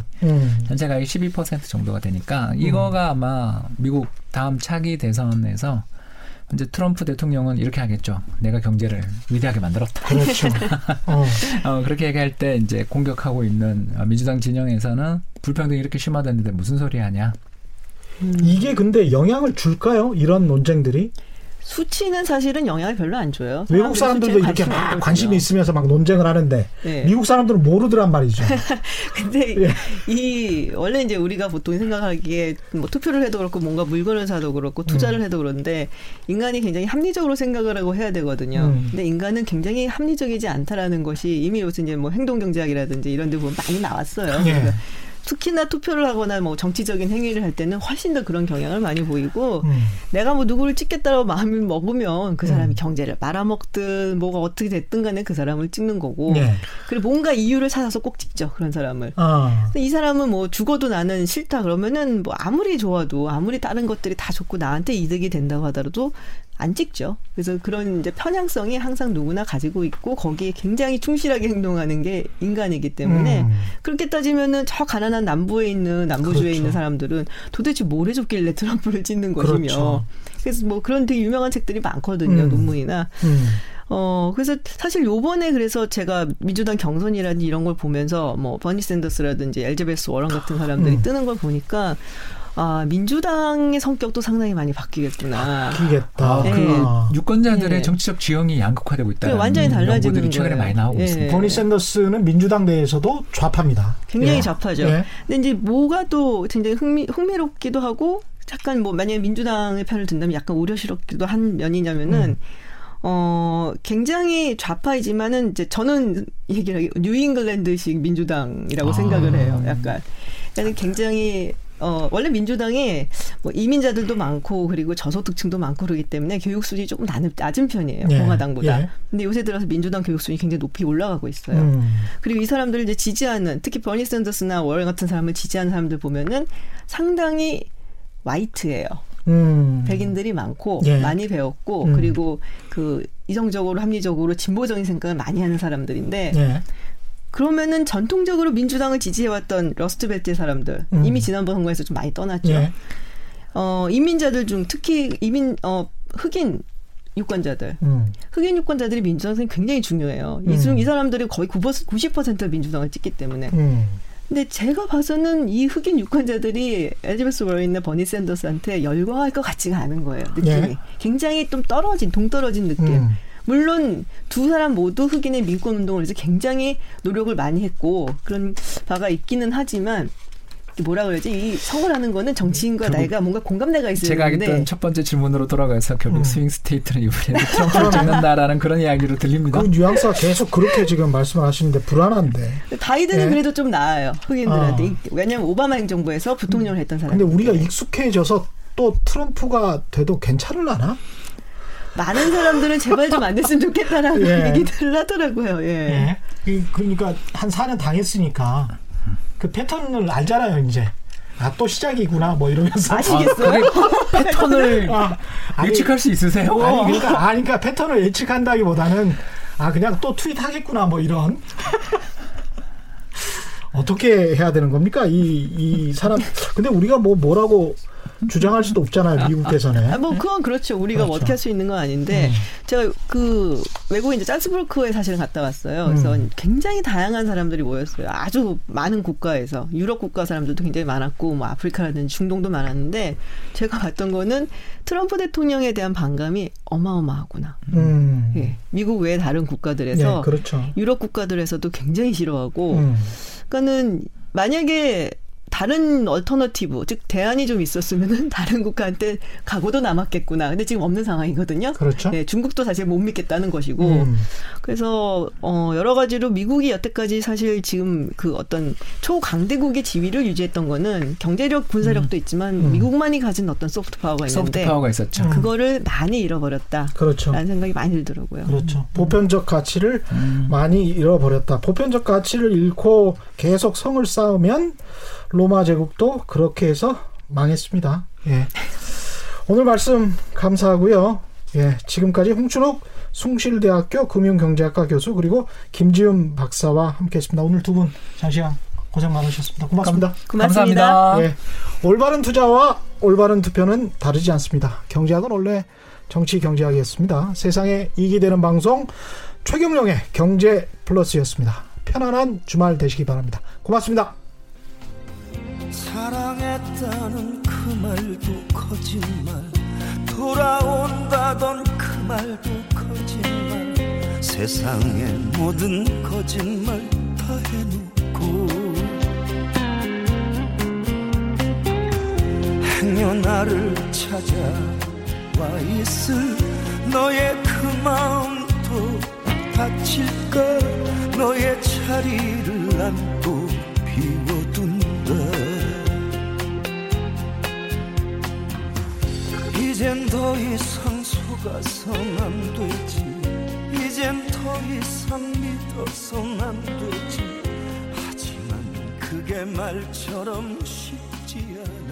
전체 가계 12% 정도가 되니까 이거가 아마 미국 다음 차기 대선에서 이제 트럼프 대통령은 이렇게 하겠죠. 내가 경제를 위대하게 만들었다. 그렇죠. 그렇게 얘기할 때 이제 공격하고 있는 민주당 진영에서는 불평등이 이렇게 심화됐는데 무슨 소리 하냐. 이게 근데 영향을 줄까요? 이런 논쟁들이? 수치는 사실은 영향을 별로 안 줘요. 외국 사람들도 이렇게 막 관심이 있으면서 막 논쟁을 하는데 네. 미국 사람들은 모르더란 말이죠. 근데 예. 원래 이제 우리가 보통 생각하기에 뭐 투표를 해도 그렇고 뭔가 물건을 사도 그렇고 투자를 해도 그런데 인간이 굉장히 합리적으로 생각을 하고 해야 되거든요. 근데 인간은 굉장히 합리적이지 않다라는 것이 이미 요새 이제 뭐 행동경제학이라든지 이런 데 보면 많이 나왔어요. 예. 특히나 투표를 하거나 뭐 정치적인 행위를 할 때는 훨씬 더 그런 경향을 많이 보이고 내가 뭐 누구를 찍겠다고 마음을 먹으면 그 사람이 경제를 말아먹든 뭐가 어떻게 됐든 간에 그 사람을 찍는 거고 네. 그리고 뭔가 이유를 찾아서 꼭 찍죠. 그런 사람을. 근데 이 사람은 뭐 죽어도 나는 싫다 그러면은 뭐 아무리 좋아도 아무리 다른 것들이 다 좋고 나한테 이득이 된다고 하더라도 안 찍죠. 그래서 그런 이제 편향성이 항상 누구나 가지고 있고 거기에 굉장히 충실하게 행동하는 게 인간이기 때문에 그렇게 따지면은 저 가난한 남부에 있는 남부주에 그렇죠. 있는 사람들은 도대체 뭘 해줬길래 트럼프를 찍는 것이며 그렇죠. 그래서 뭐 그런 되게 유명한 책들이 많거든요. 논문이나. 그래서 사실 요번에 그래서 제가 민주당 경선이라든지 이런 걸 보면서 뭐 버니 샌더스라든지 엘리자베스 워런 같은 사람들이 뜨는 걸 보니까 아, 민주당의 성격도 상당히 많이 바뀌겠구나. 바뀌겠다. 네. 유권자들의 네. 정치적 지형이 양극화되고 있다. 완전히 달라지는 연구들이 최근에 많이 나오고 네. 있습니다. 버니 샌더스는 민주당 내에서도 좌파입니다. 굉장히 예. 좌파죠. 예. 근데 이제 뭐가 또 굉장히 흥미롭기도 하고 약간 뭐 만약에 민주당의 편을 든다면 약간 우려스럽기도 한 면이냐면은 굉장히 좌파이지만은 이제 저는 얘기를 뉴잉글랜드식 민주당이라고 생각을 해요. 약간 굉장히 원래 민주당이 뭐 이민자들도 많고 그리고 저소득층도 많고 그러기 때문에 교육 수준이 조금 낮은 편이에요. 예, 공화당보다. 예. 근데 요새 들어서 민주당 교육 수준이 굉장히 높이 올라가고 있어요. 그리고 이 사람들을 이제 지지하는 특히 버니 샌더스나 워런 같은 사람을 지지하는 사람들 보면은 상당히 화이트예요. 백인들이 많고 예. 많이 배웠고 그리고 그 이성적으로 합리적으로 진보적인 생각을 많이 하는 사람들인데 예. 그러면은 전통적으로 민주당을 지지해왔던 러스트벨트의 사람들 이미 지난번 선거에서 좀 많이 떠났죠. 예. 이민자들 중 특히 흑인 유권자들, 흑인 유권자들이 민주당에서 굉장히 중요해요. 이 사람들이 거의 90% 민주당을 찍기 때문에. 근데 제가 봐서는 이 흑인 유권자들이 엘리자베스 워런이나 버니 샌더스한테 열광할 것 같지가 않은 거예요. 느낌이 예. 굉장히 좀 동떨어진 느낌. 물론 두 사람 모두 흑인의 민권 운동을 위해서 굉장히 노력을 많이 했고 그런 바가 있기는 하지만 뭐라 그러지? 이 선거라는 거는 정치인과 나이가 뭔가 공감대가 있어야 되는데 제가 했던 첫 번째 질문으로 돌아가서 결국 스윙 스테이트는 이번에 트럼프를 찍는다라는 그런 이야기로 들립니다. 그 뉘앙스가 계속 그렇게 지금 말씀을 하시는데 불안한데. 바이든은 예? 그래도 좀 나아요. 흑인들한테. 왜냐하면 오바마 행정부에서 부통령을 했던 사람. 근데 우리가 익숙해져서 또 트럼프가 돼도 괜찮을라나? 많은 사람들은 제발 좀 안 됐으면 좋겠다라는 예. 얘기들을 하더라고요. 예. 예. 그러니까 한 4년 당했으니까 그 패턴을 알잖아요. 이제 아, 또 시작이구나 뭐 이러면서 아시겠어요? 아, 패턴을 예측할 수 있으세요? 아니, 그러니까 패턴을 예측한다기보다는 아 그냥 또 트윗하겠구나 뭐 이런. 어떻게 해야 되는 겁니까? 이 사람. 근데 우리가 뭐라고 주장할 수도 없잖아요. 미국에서는. 뭐 그건 그렇죠. 우리가 그렇죠. 어떻게 할 수 있는 건 아닌데 제가 그 외국에 이제 짤츠부르크에 사실은 갔다 왔어요. 그래서 굉장히 다양한 사람들이 모였어요. 아주 많은 국가에서 유럽 국가 사람들도 굉장히 많았고 뭐 아프리카라든지 중동도 많았는데 제가 봤던 거는 트럼프 대통령에 대한 반감이 어마어마하구나. 예. 미국 외에 다른 국가들에서 예, 그렇죠. 유럽 국가들에서도 굉장히 싫어하고 그러니까는 만약에 다른 얼터너티브, 즉 대안이 좀 있었으면은 다른 국가한테 각오도 남았겠구나. 근데 지금 없는 상황이거든요. 그렇죠. 네, 중국도 사실 못 믿겠다는 것이고. 그래서 여러 가지로 미국이 여태까지 사실 지금 그 어떤 초강대국의 지위를 유지했던 거는 경제력, 군사력도 있지만 미국만이 가진 어떤 소프트 파워가 있는데. 소프트 파워가 있었죠. 그거를 많이 잃어버렸다. 그렇죠. 라는 생각이 많이 들더라고요. 그렇죠. 보편적 가치를 많이 잃어버렸다. 보편적 가치를 잃고 계속 성을 쌓으면 로마 제국도 그렇게 해서 망했습니다. 예. 오늘 말씀 감사하고요. 예. 지금까지 홍춘욱 송실대학교 금융경제학과 교수 그리고 김지훈 박사와 함께했습니다. 오늘 두 분 장시간 고생 많으셨습니다. 고맙습니다. 고맙습니다. 예. 올바른 투자와 올바른 투표는 다르지 않습니다. 경제학은 원래 정치 경제학이었습니다. 세상에 이익이 되는 방송 최경영의 경제 플러스였습니다. 편안한 주말 되시기 바랍니다. 고맙습니다. 사랑했다는 그 말도 거짓말 돌아온다던 그 말도 거짓말 세상의 모든 거짓말 다 해놓고 행여 나를 찾아와 있을 너의 그 마음도 다칠까 너의 자리를 안고 비워둔다 이상 속아서는 안 되지. 이젠 더 이상 믿어서는 안 되지. 하지만 그게 말처럼 쉽지 않아.